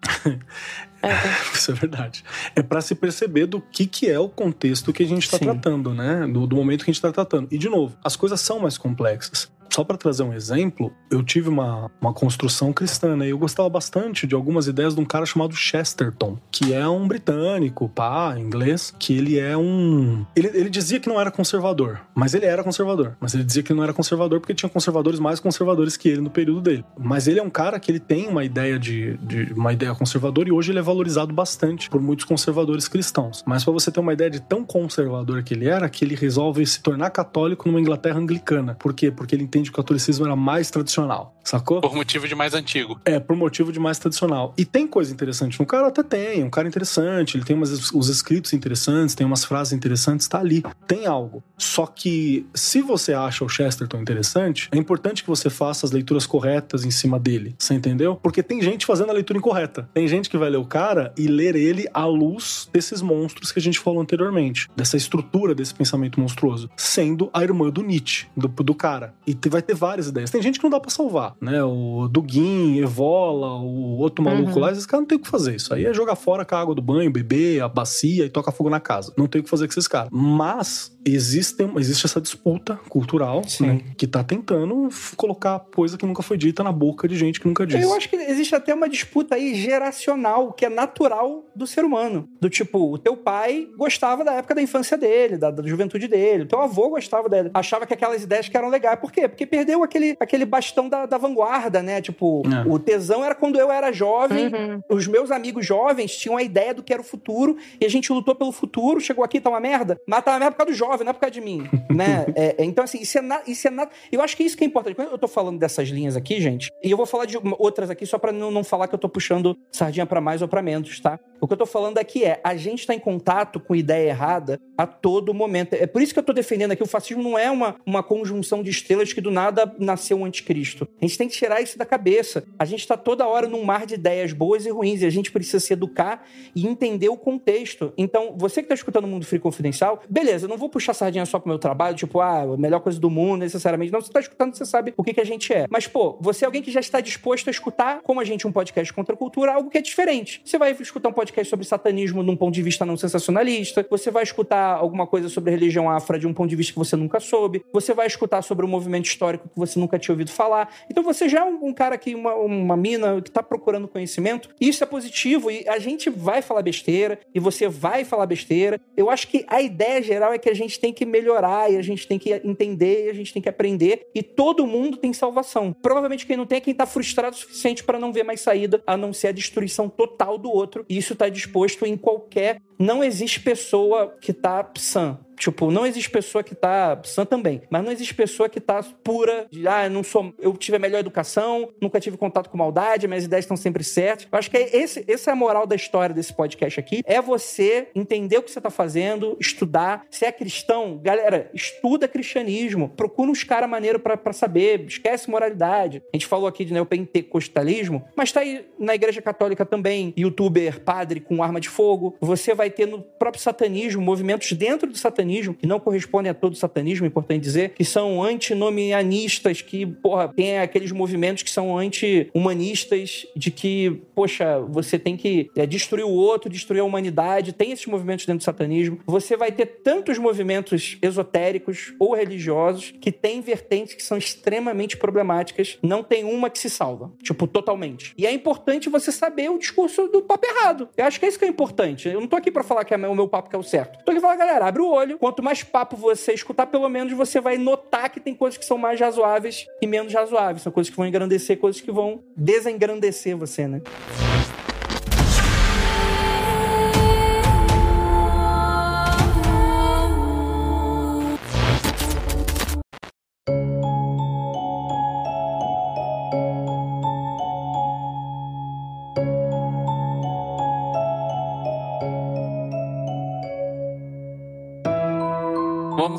É. Isso é verdade. É pra se perceber do que, que é o contexto que a gente tá Sim. tratando, né? Do, do momento que a gente tá tratando. E, de novo, as coisas são mais complexas. Só para trazer um exemplo, eu tive uma, uma construção cristã, né? Eu gostava bastante de algumas ideias de um cara chamado Chesterton, que é um britânico, pá, inglês, que ele é um... Ele, ele dizia que não era conservador, mas ele era conservador. Mas ele dizia que ele não era conservador porque tinha conservadores mais conservadores que ele no período dele. Mas ele é um cara que ele tem uma ideia de, de uma ideia conservadora, e hoje ele é valorizado bastante por muitos conservadores cristãos. Mas para você ter uma ideia de tão conservador que ele era, que ele resolve se tornar católico numa Inglaterra anglicana. Por quê? Porque ele entende que o catolicismo era mais tradicional, sacou? Por motivo de mais antigo. É, por motivo de mais tradicional. E tem coisa interessante. Um cara até tem, um cara interessante, ele tem umas, os escritos interessantes, tem umas frases interessantes, tá ali. Tem algo. Só que, se você acha o Chesterton interessante, é importante que você faça as leituras corretas em cima dele, você entendeu? Porque tem gente fazendo a leitura incorreta. Tem gente que vai ler o cara e ler ele à luz desses monstros que a gente falou anteriormente, dessa estrutura desse pensamento monstruoso, sendo a irmã do Nietzsche, do, do cara. E vai ter várias ideias. Tem gente que não dá pra salvar, né? O Duguin, Evola, o outro maluco uhum. lá, esses caras não tem o que fazer. Isso aí é jogar fora com a água do banho, beber, a bacia e tocar fogo na casa. Não tem o que fazer com esses caras. Mas existe, existe essa disputa cultural, né, que tá tentando colocar coisa que nunca foi dita na boca de gente que nunca disse. Eu acho que existe até uma disputa aí geracional, que é natural do ser humano. Do tipo, o teu pai gostava da época da infância dele, da, da juventude dele, o teu avô gostava dele, achava que aquelas ideias que eram legais. Por quê? Porque perdeu aquele, aquele bastão da, da vanguarda, né? Tipo, é. o tesão era quando eu era jovem, uhum. os meus amigos jovens tinham a ideia do que era o futuro, e a gente lutou pelo futuro, chegou aqui, tá uma merda, mas tá uma merda por causa do jovem, não é por causa de mim, né? É, então, assim, isso é nada... É eu acho que isso que é importante. Quando eu tô falando dessas linhas aqui, gente, e eu vou falar de outras aqui, só pra não, não falar que eu tô puxando sardinha pra mais ou pra menos, tá? O que eu tô falando aqui é, a gente tá em contato com ideia errada a todo momento. É por isso que eu tô defendendo aqui, o fascismo não é uma, uma conjunção de estrelas que do nada nasceu um anticristo. A gente tem que tirar isso da cabeça. A gente tá toda hora num mar de ideias boas e ruins, e a gente precisa se educar e entender o contexto. Então, você que tá escutando o Mundo Freak Confidencial, beleza, eu não vou puxar sardinha só pro meu trabalho, tipo, ah, a melhor coisa do mundo, necessariamente. Não, você tá escutando, você sabe o que, que a gente é. Mas, pô, você é alguém que já está disposto a escutar, como a gente, um podcast contra a cultura, algo que é diferente. Você vai escutar um podcast que é sobre satanismo num ponto de vista não sensacionalista, você vai escutar alguma coisa sobre religião afro de um ponto de vista que você nunca soube, você vai escutar sobre um movimento histórico que você nunca tinha ouvido falar. Então você já é um, um cara que, uma, uma mina que tá procurando conhecimento, e isso é positivo, e a gente vai falar besteira, e você vai falar besteira. Eu acho que a ideia geral é que a gente tem que melhorar, e a gente tem que entender, e a gente tem que aprender, e todo mundo tem salvação. Provavelmente quem não tem é quem tá frustrado o suficiente pra não ver mais saída, a não ser a destruição total do outro, e isso tá disposto em qualquer... Não existe pessoa que tá sã. Tipo, não existe pessoa que tá sã também, mas não existe pessoa que tá pura de, ah, eu não sou, eu tive a melhor educação, nunca tive contato com maldade, minhas ideias estão sempre certas. Eu acho que é esse, essa é a moral da história desse podcast aqui, é você entender o que você tá fazendo, estudar. Se é cristão, galera, estuda cristianismo, procura uns caras maneiros pra, pra saber, esquece moralidade. A gente falou aqui de neopentecostalismo, mas tá aí na Igreja Católica também, youtuber, padre com arma de fogo. Você vai ter no próprio satanismo, movimentos dentro do satanismo que não correspondem a todo satanismo, é importante dizer, que são antinomianistas, que, porra, tem aqueles movimentos que são anti-humanistas, de que, poxa, você tem que é, destruir o outro, destruir a humanidade. Tem esses movimentos dentro do satanismo. Você vai ter tantos movimentos esotéricos ou religiosos que tem vertentes que são extremamente problemáticas. Não tem uma que se salva, tipo, totalmente. E é importante você saber o discurso do papo errado. Eu acho que é isso que é importante. Eu não tô aqui pra falar que é o meu papo que é o certo. Tô aqui pra falar, galera, abre o olho. Quanto mais papo você escutar, pelo menos você vai notar que tem coisas que são mais razoáveis e menos razoáveis. São coisas que vão engrandecer, coisas que vão desengrandecer você, né?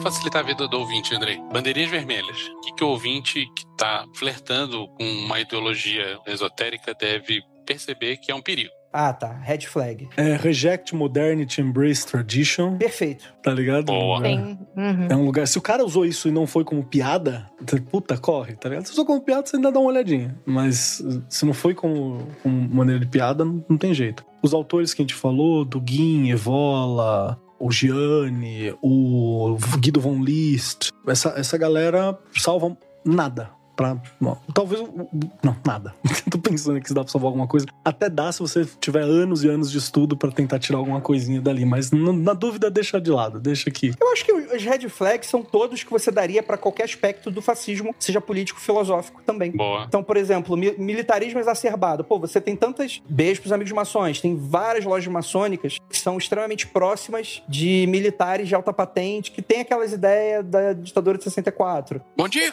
Facilitar a vida do ouvinte, Andrei. Bandeirinhas vermelhas. O que, que o ouvinte que está flertando com uma ideologia esotérica deve perceber que é um perigo? Ah, tá. Red flag. É reject modernity, embrace tradition. Perfeito. Tá ligado? Boa. Sim. Uhum. É um lugar... Se o cara usou isso e não foi como piada, puta, corre, tá ligado? Se usou como piada, você ainda dá uma olhadinha. Mas se não foi como, como maneira de piada, não, não tem jeito. Os autores que a gente falou, Duguin, Evola... o Gianni, o Guido Von List, essa, essa galera salva nada. Pra, não, talvez... Não, nada. Tô pensando que se dá pra salvar alguma coisa. Até dá se você tiver anos e anos de estudo pra tentar tirar alguma coisinha dali. Mas não, na dúvida, deixa de lado. Deixa aqui. Eu acho que os red flags são todos que você daria pra qualquer aspecto do fascismo, seja político ou filosófico também. Boa. Então, por exemplo, mi- militarismo exacerbado. Pô, você tem tantas... Beijos pros amigos maçons. Tem várias lojas maçônicas que são extremamente próximas de militares de alta patente que tem aquelas ideias da ditadura de sessenta e quatro. Bom dia!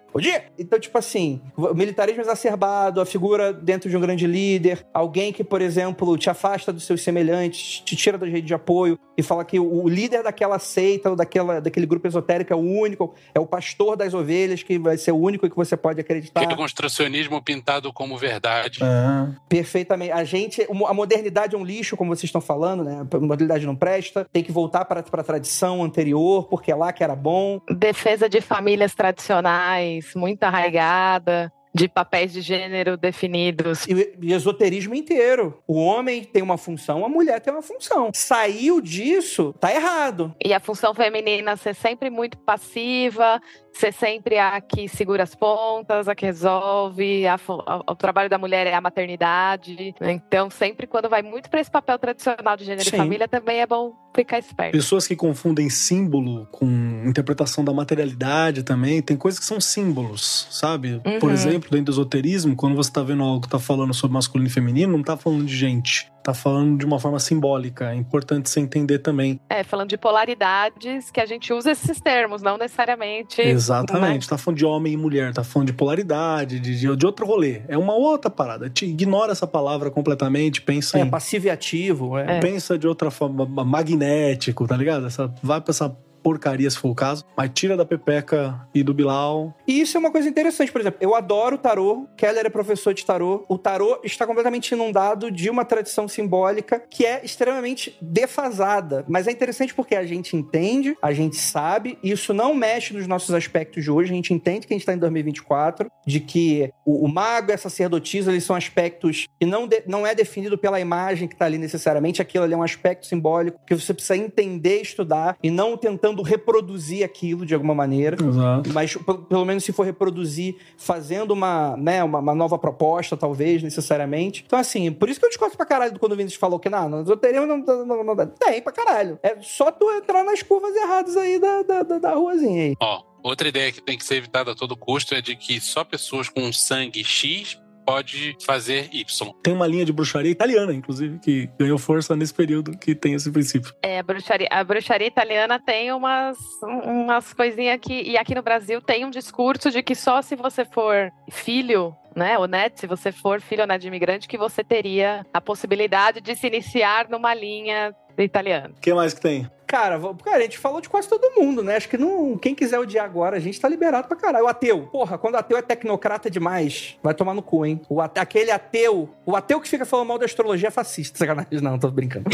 Bom dia! Então, tipo assim, o militarismo exacerbado, a figura dentro de um grande líder, alguém que, por exemplo, te afasta dos seus semelhantes, te tira da rede de apoio e fala que o líder daquela seita ou daquela, daquele grupo esotérico é o único, é o pastor das ovelhas que vai ser o único que você pode acreditar. Que é o construcionismo pintado como verdade. Uhum. Perfeitamente. A gente, a modernidade é um lixo, como vocês estão falando, né? A modernidade não presta, tem que voltar para a tradição anterior, porque é lá que era bom. Defesa de famílias tradicionais, muito arraigada, de papéis de gênero definidos. E, e esoterismo inteiro. O homem tem uma função, a mulher tem uma função. Saiu disso, tá errado. E a função feminina ser sempre muito passiva, ser sempre a que segura as pontas, a que resolve, a, a, o trabalho da mulher é a maternidade. Então, sempre quando vai muito pra esse papel tradicional de gênero Sim. e família, também é bom ficar esperto. Pessoas que confundem símbolo com interpretação da materialidade também, tem coisas que são símbolos, sabe? Uhum. Por exemplo, dentro do esoterismo, quando você tá vendo algo que tá falando sobre masculino e feminino, não tá falando de gente. Tá falando de uma forma simbólica. É importante você entender também. É, falando de polaridades, que a gente usa esses termos, não necessariamente... Exatamente. Né? Tá falando de homem e mulher. Tá falando de polaridade, de, de outro rolê. É uma outra parada. Te ignora essa palavra completamente, pensa é, em... É, passivo e ativo. É. É. Pensa de outra forma, magnético, tá ligado? Essa, vai pra essa... porcaria, se for o caso, mas tira da Pepeca e do Bilal. E isso é uma coisa interessante, por exemplo, eu adoro o tarô, Keller é professor de tarô, o tarô está completamente inundado de uma tradição simbólica que é extremamente defasada, mas é interessante porque a gente entende, a gente sabe, isso não mexe nos nossos aspectos de hoje, a gente entende que a gente está em dois mil e vinte e quatro, de que o, o mago e a sacerdotisa, eles são aspectos que não, de, não é definido pela imagem que está ali necessariamente, aquilo ali é um aspecto simbólico que você precisa entender, estudar e não tentando reproduzir aquilo de alguma maneira. Exato. Mas p- pelo menos se for reproduzir fazendo uma, né, uma, uma nova proposta, talvez, necessariamente. Então assim, por isso que eu discordo pra caralho quando o Vinícius falou que não, nós teríamos não, não, não, não tem pra caralho. É só tu entrar nas curvas erradas aí da, da, da, da ruazinha aí. Ó, outra ideia que tem que ser evitada a todo custo é de que só pessoas com sangue X pode fazer Y. Tem uma linha de bruxaria italiana, inclusive, que ganhou força nesse período, que tem esse princípio. É, a bruxaria, a bruxaria italiana tem umas, umas coisinhas que... E aqui no Brasil tem um discurso de que só se você for filho... Né, ou net, se você for filho ou net de imigrante, que você teria a possibilidade de se iniciar numa linha italiana. O que mais que tem? Cara, cara, a gente falou de quase todo mundo, né? Acho que não, quem quiser odiar agora, a gente tá liberado pra caralho. O ateu, porra, quando o ateu é tecnocrata demais, vai tomar no cu, hein? O ateu, aquele ateu, o ateu que fica falando mal da astrologia é fascista. Sacanagem, não, tô brincando.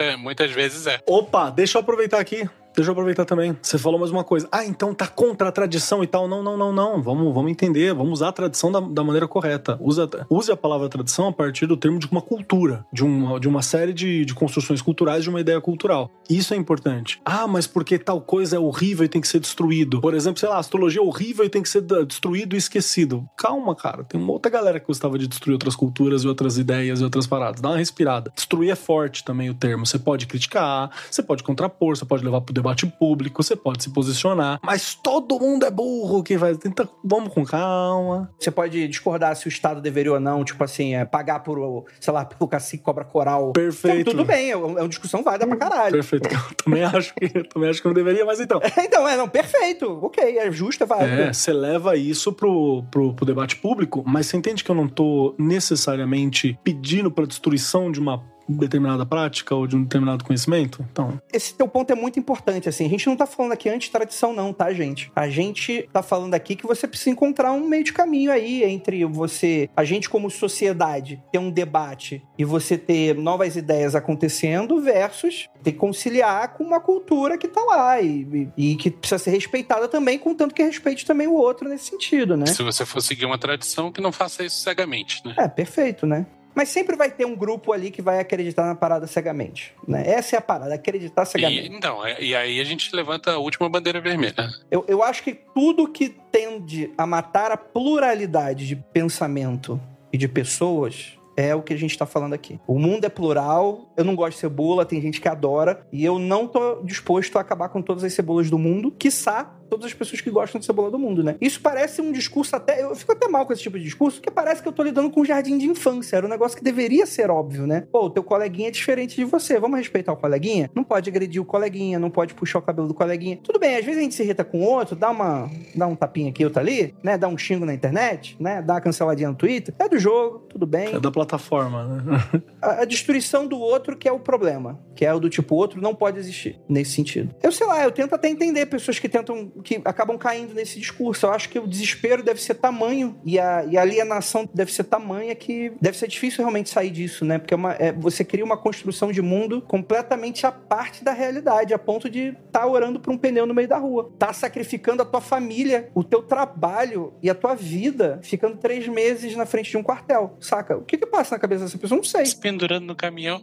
É, muitas vezes é. Opa, deixa eu aproveitar aqui. Deixa eu aproveitar também. Você falou mais uma coisa. Ah, então tá contra a tradição e tal. Não, não, não, não. Vamos, vamos entender. Vamos usar a tradição da, da maneira correta. Usa, use a palavra tradição a partir do termo de uma cultura, de uma, de uma série de, de construções culturais, de uma ideia cultural. Isso é importante. Ah, mas porque tal coisa é horrível e tem que ser destruído. Por exemplo, sei lá, a astrologia é horrível e tem que ser destruído e esquecido. Calma, cara. Tem uma outra galera que gostava de destruir outras culturas e outras ideias e outras paradas. Dá uma respirada. Destruir é forte também o termo. Você pode criticar, você pode contrapor, você pode levar pro debate público, você pode se posicionar, mas todo mundo é burro que vai tentar, vamos com calma. Você pode discordar se o Estado deveria ou não, tipo assim, é, pagar por, sei lá, pelo cacique cobra coral. Perfeito. Então, tudo bem, é uma discussão válida pra caralho. Perfeito, eu também acho que, eu também acho que não deveria, mas então. Então, é, não, perfeito, ok, é justo, é válido. É, você leva isso pro, pro, pro debate público, mas você entende que eu não tô necessariamente pedindo pra destruição de uma determinada prática ou de um determinado conhecimento? Então, esse teu ponto é muito importante, assim. A gente não tá falando aqui anti-tradição não, tá, gente? A gente tá falando aqui que você precisa encontrar um meio de caminho aí entre você, a gente como sociedade, ter um debate e você ter novas ideias acontecendo versus ter que conciliar com uma cultura que tá lá e, e, e que precisa ser respeitada também, contanto que respeite também o outro nesse sentido, né? Se você for seguir uma tradição, que não faça isso cegamente, né? É, perfeito, né? Mas sempre vai ter um grupo ali que vai acreditar na parada cegamente, né? Essa é a parada, acreditar cegamente. E, então, e aí a gente levanta a última bandeira vermelha. Eu, eu acho que tudo que tende a matar a pluralidade de pensamento e de pessoas é o que a gente tá falando aqui. O mundo é plural, eu não gosto de cebola, tem gente que adora, e eu não tô disposto a acabar com todas as cebolas do mundo, quiçá todas as pessoas que gostam de cebola do mundo, né? Isso parece um discurso até... Eu fico até mal com esse tipo de discurso, porque parece que eu tô lidando com um jardim de infância. Era um negócio que deveria ser óbvio, né? Pô, o teu coleguinha é diferente de você. Vamos respeitar o coleguinha? Não pode agredir o coleguinha, não pode puxar o cabelo do coleguinha. Tudo bem, às vezes a gente se irrita com o outro, dá uma... dá um tapinha aqui, outro ali, né? Dá um xingo na internet, né? Dá uma canceladinha no Twitter. É do jogo, tudo bem. É da plataforma, né? a, a destruição do outro que é o problema, que é o do tipo, o outro não pode existir, nesse sentido. Eu sei lá, eu tento até entender pessoas que tentam... que acabam caindo nesse discurso. Eu acho que o desespero deve ser tamanho e a, e a alienação deve ser tamanha que deve ser difícil realmente sair disso, né? Porque é uma, é, você cria uma construção de mundo completamente à parte da realidade, a ponto de estar tá orando por um pneu no meio da rua. Tá sacrificando a tua família, o teu trabalho e a tua vida, ficando três meses na frente de um quartel, saca? O que que passa na cabeça dessa pessoa? Não sei. Se pendurando no caminhão...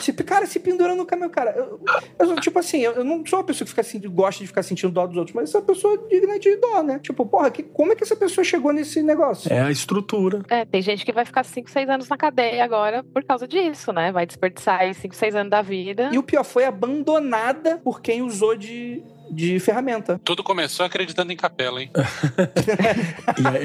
Se, cara, se pendurando no caminho, cara. Eu, eu, tipo assim, eu, eu não sou uma pessoa que fica assim, gosta de ficar sentindo dó dos outros, mas essa pessoa é digna de dó, né? Tipo, porra, que, como é que essa pessoa chegou nesse negócio? É a estrutura. É, tem gente que vai ficar cinco, seis anos na cadeia agora por causa disso, né? Vai desperdiçar aí cinco, seis anos da vida. E o pior, foi abandonada por quem usou de... de ferramenta. Tudo começou acreditando em capela, hein? E aí...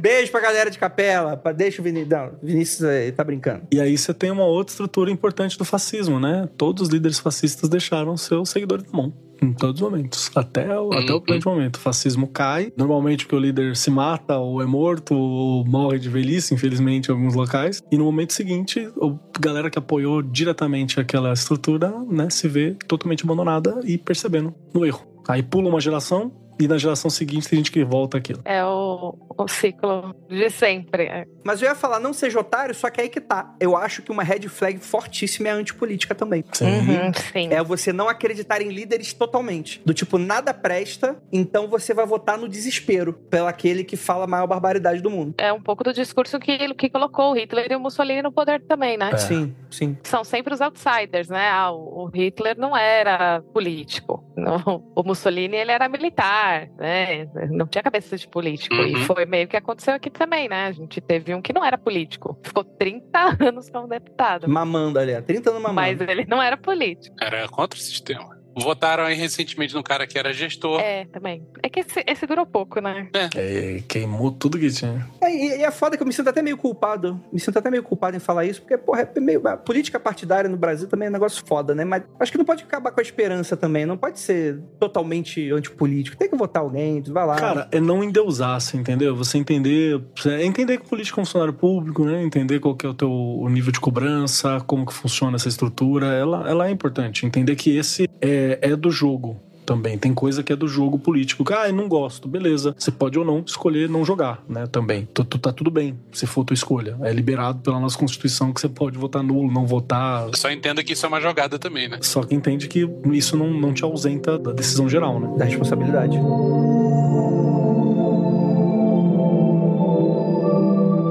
Beijo pra galera de Capela. Pra... Deixa o Vinícius... Não, Vinícius tá brincando. E aí você tem uma outra estrutura importante do fascismo, né? Todos os líderes fascistas deixaram seus seguidores na mão. Em todos os momentos. Até o, até o grande momento. O fascismo cai. Normalmente porque o líder se mata, ou é morto, ou morre de velhice, infelizmente, em alguns locais. E no momento seguinte, a galera que apoiou diretamente aquela estrutura, né, se vê totalmente abandonada e percebendo no erro. Aí pula uma geração... E na geração seguinte tem gente que volta aquilo. É o, o ciclo de sempre. Mas eu ia falar, não seja otário, só que aí que tá. Eu acho que uma red flag fortíssima é a antipolítica também. Sim. Uhum, sim. É você não acreditar em líderes totalmente. Do tipo, nada presta, então você vai votar no desespero pelo aquele que fala a maior barbaridade do mundo. É um pouco do discurso que, que colocou o Hitler e o Mussolini no poder também, né? É. Sim, sim. São sempre os outsiders, né? Ah, o Hitler não era político. Não. O Mussolini, ele era militar. Né? Não tinha cabeça de político. Uhum. E foi meio que aconteceu aqui também, né? A gente teve um que não era político. Ficou trinta anos como deputado. Mamando ali, trinta anos mamando. Mas ele não era político. Era contra o sistema. Votaram aí recentemente num cara que era gestor. É, também. É que esse, esse durou pouco, né? É. É, queimou tudo que tinha. É, e, e é foda que eu me sinto até meio culpado. Me sinto até meio culpado em falar isso, porque, porra, é meio, a política partidária no Brasil também é um negócio foda, né? Mas acho que não pode acabar com a esperança também. Não pode ser totalmente antipolítico. Tem que votar alguém, vai lá. Cara, é não endeusar, você entendeu? Você entender... É entender que o político é um funcionário público, né? Entender qual que é o teu o nível de cobrança, como que funciona essa estrutura. Ela, ela é importante. Entender que esse... é É do jogo também. Tem coisa que é do jogo político. Ah, eu não gosto. Beleza. Você pode ou não escolher não jogar, né? Também. Tá, tá tudo bem, se for tua escolha. É liberado pela nossa Constituição que você pode votar nulo, não votar. Só entenda que isso é uma jogada também, né? Só que entende que isso não, não te ausenta da decisão geral, né? Da responsabilidade.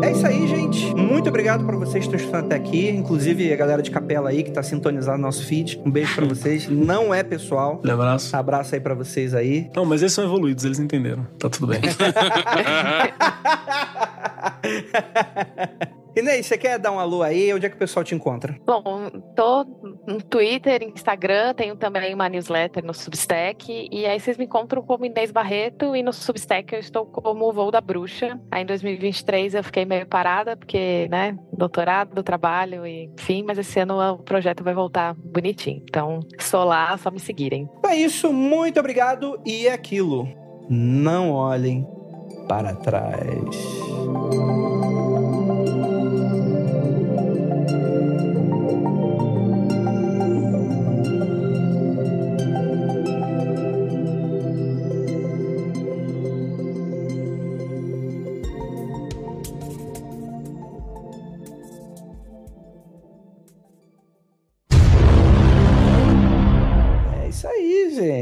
É isso aí, gente. Muito obrigado para vocês que estão escutando até aqui. Inclusive, a galera de Capela aí que tá sintonizando nosso feed. Um beijo para vocês. Não é pessoal. Um abraço. Abraço aí para vocês aí. Não, mas eles são evoluídos, eles entenderam. Tá tudo bem. Inês, você quer dar um alô aí? Onde é que o pessoal te encontra? Bom, tô no Twitter, Instagram, tenho também uma newsletter no Substack, e aí vocês me encontram como Inês Barreto, e no Substack eu estou como o Voo da Bruxa. Aí em dois mil e vinte e três eu fiquei meio parada, porque, né, doutorado, trabalho, e, enfim, mas esse ano o projeto vai voltar bonitinho. Então, sou lá, só me seguirem. É isso, muito obrigado, e é aquilo. Não olhem para trás. Thank you.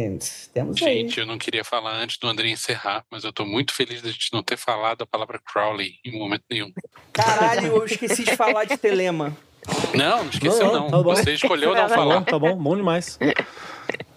Friends. Temos gente, aí. Eu não queria falar antes do André encerrar, mas eu tô muito feliz de a gente não ter falado a palavra Crowley em momento nenhum. Caralho, eu esqueci de falar de Telema. Não, não esqueceu não. não. Tá Você escolheu não falar. Tá bom, bom demais.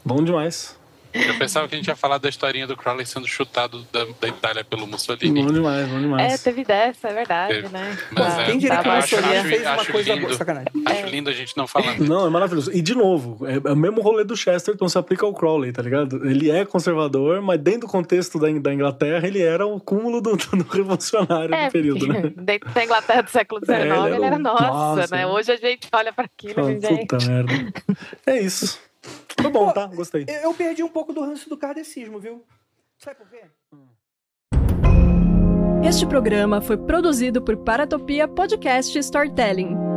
Bom demais. Eu pensava que a gente ia falar da historinha do Crowley sendo chutado da, da Itália pelo Mussolini. Bom demais, bom demais. É, teve dessa, é verdade, teve. né? Mas, Pô, é, quem diria tá que o Mussolini acho, fez acho uma coisa lindo, boa, sacanagem. Acho é. lindo a gente não falar. Não, é maravilhoso. E, de novo, é, é o mesmo rolê do Chesterton se aplica ao Crowley, tá ligado? Ele é conservador, mas dentro do contexto da, da Inglaterra, ele era o cúmulo do, do revolucionário é, do período, né? Dentro da Inglaterra do século dezenove, é, ele era, ele era nossa, nossa, né? Hoje a gente olha pra aquilo, ah, gente... Puta merda. É isso. Tá bom, tá? Gostei. Eu perdi um pouco do ranço do kardecismo, viu? Sabe por quê? Este programa foi produzido por Paratopia Podcast Storytelling.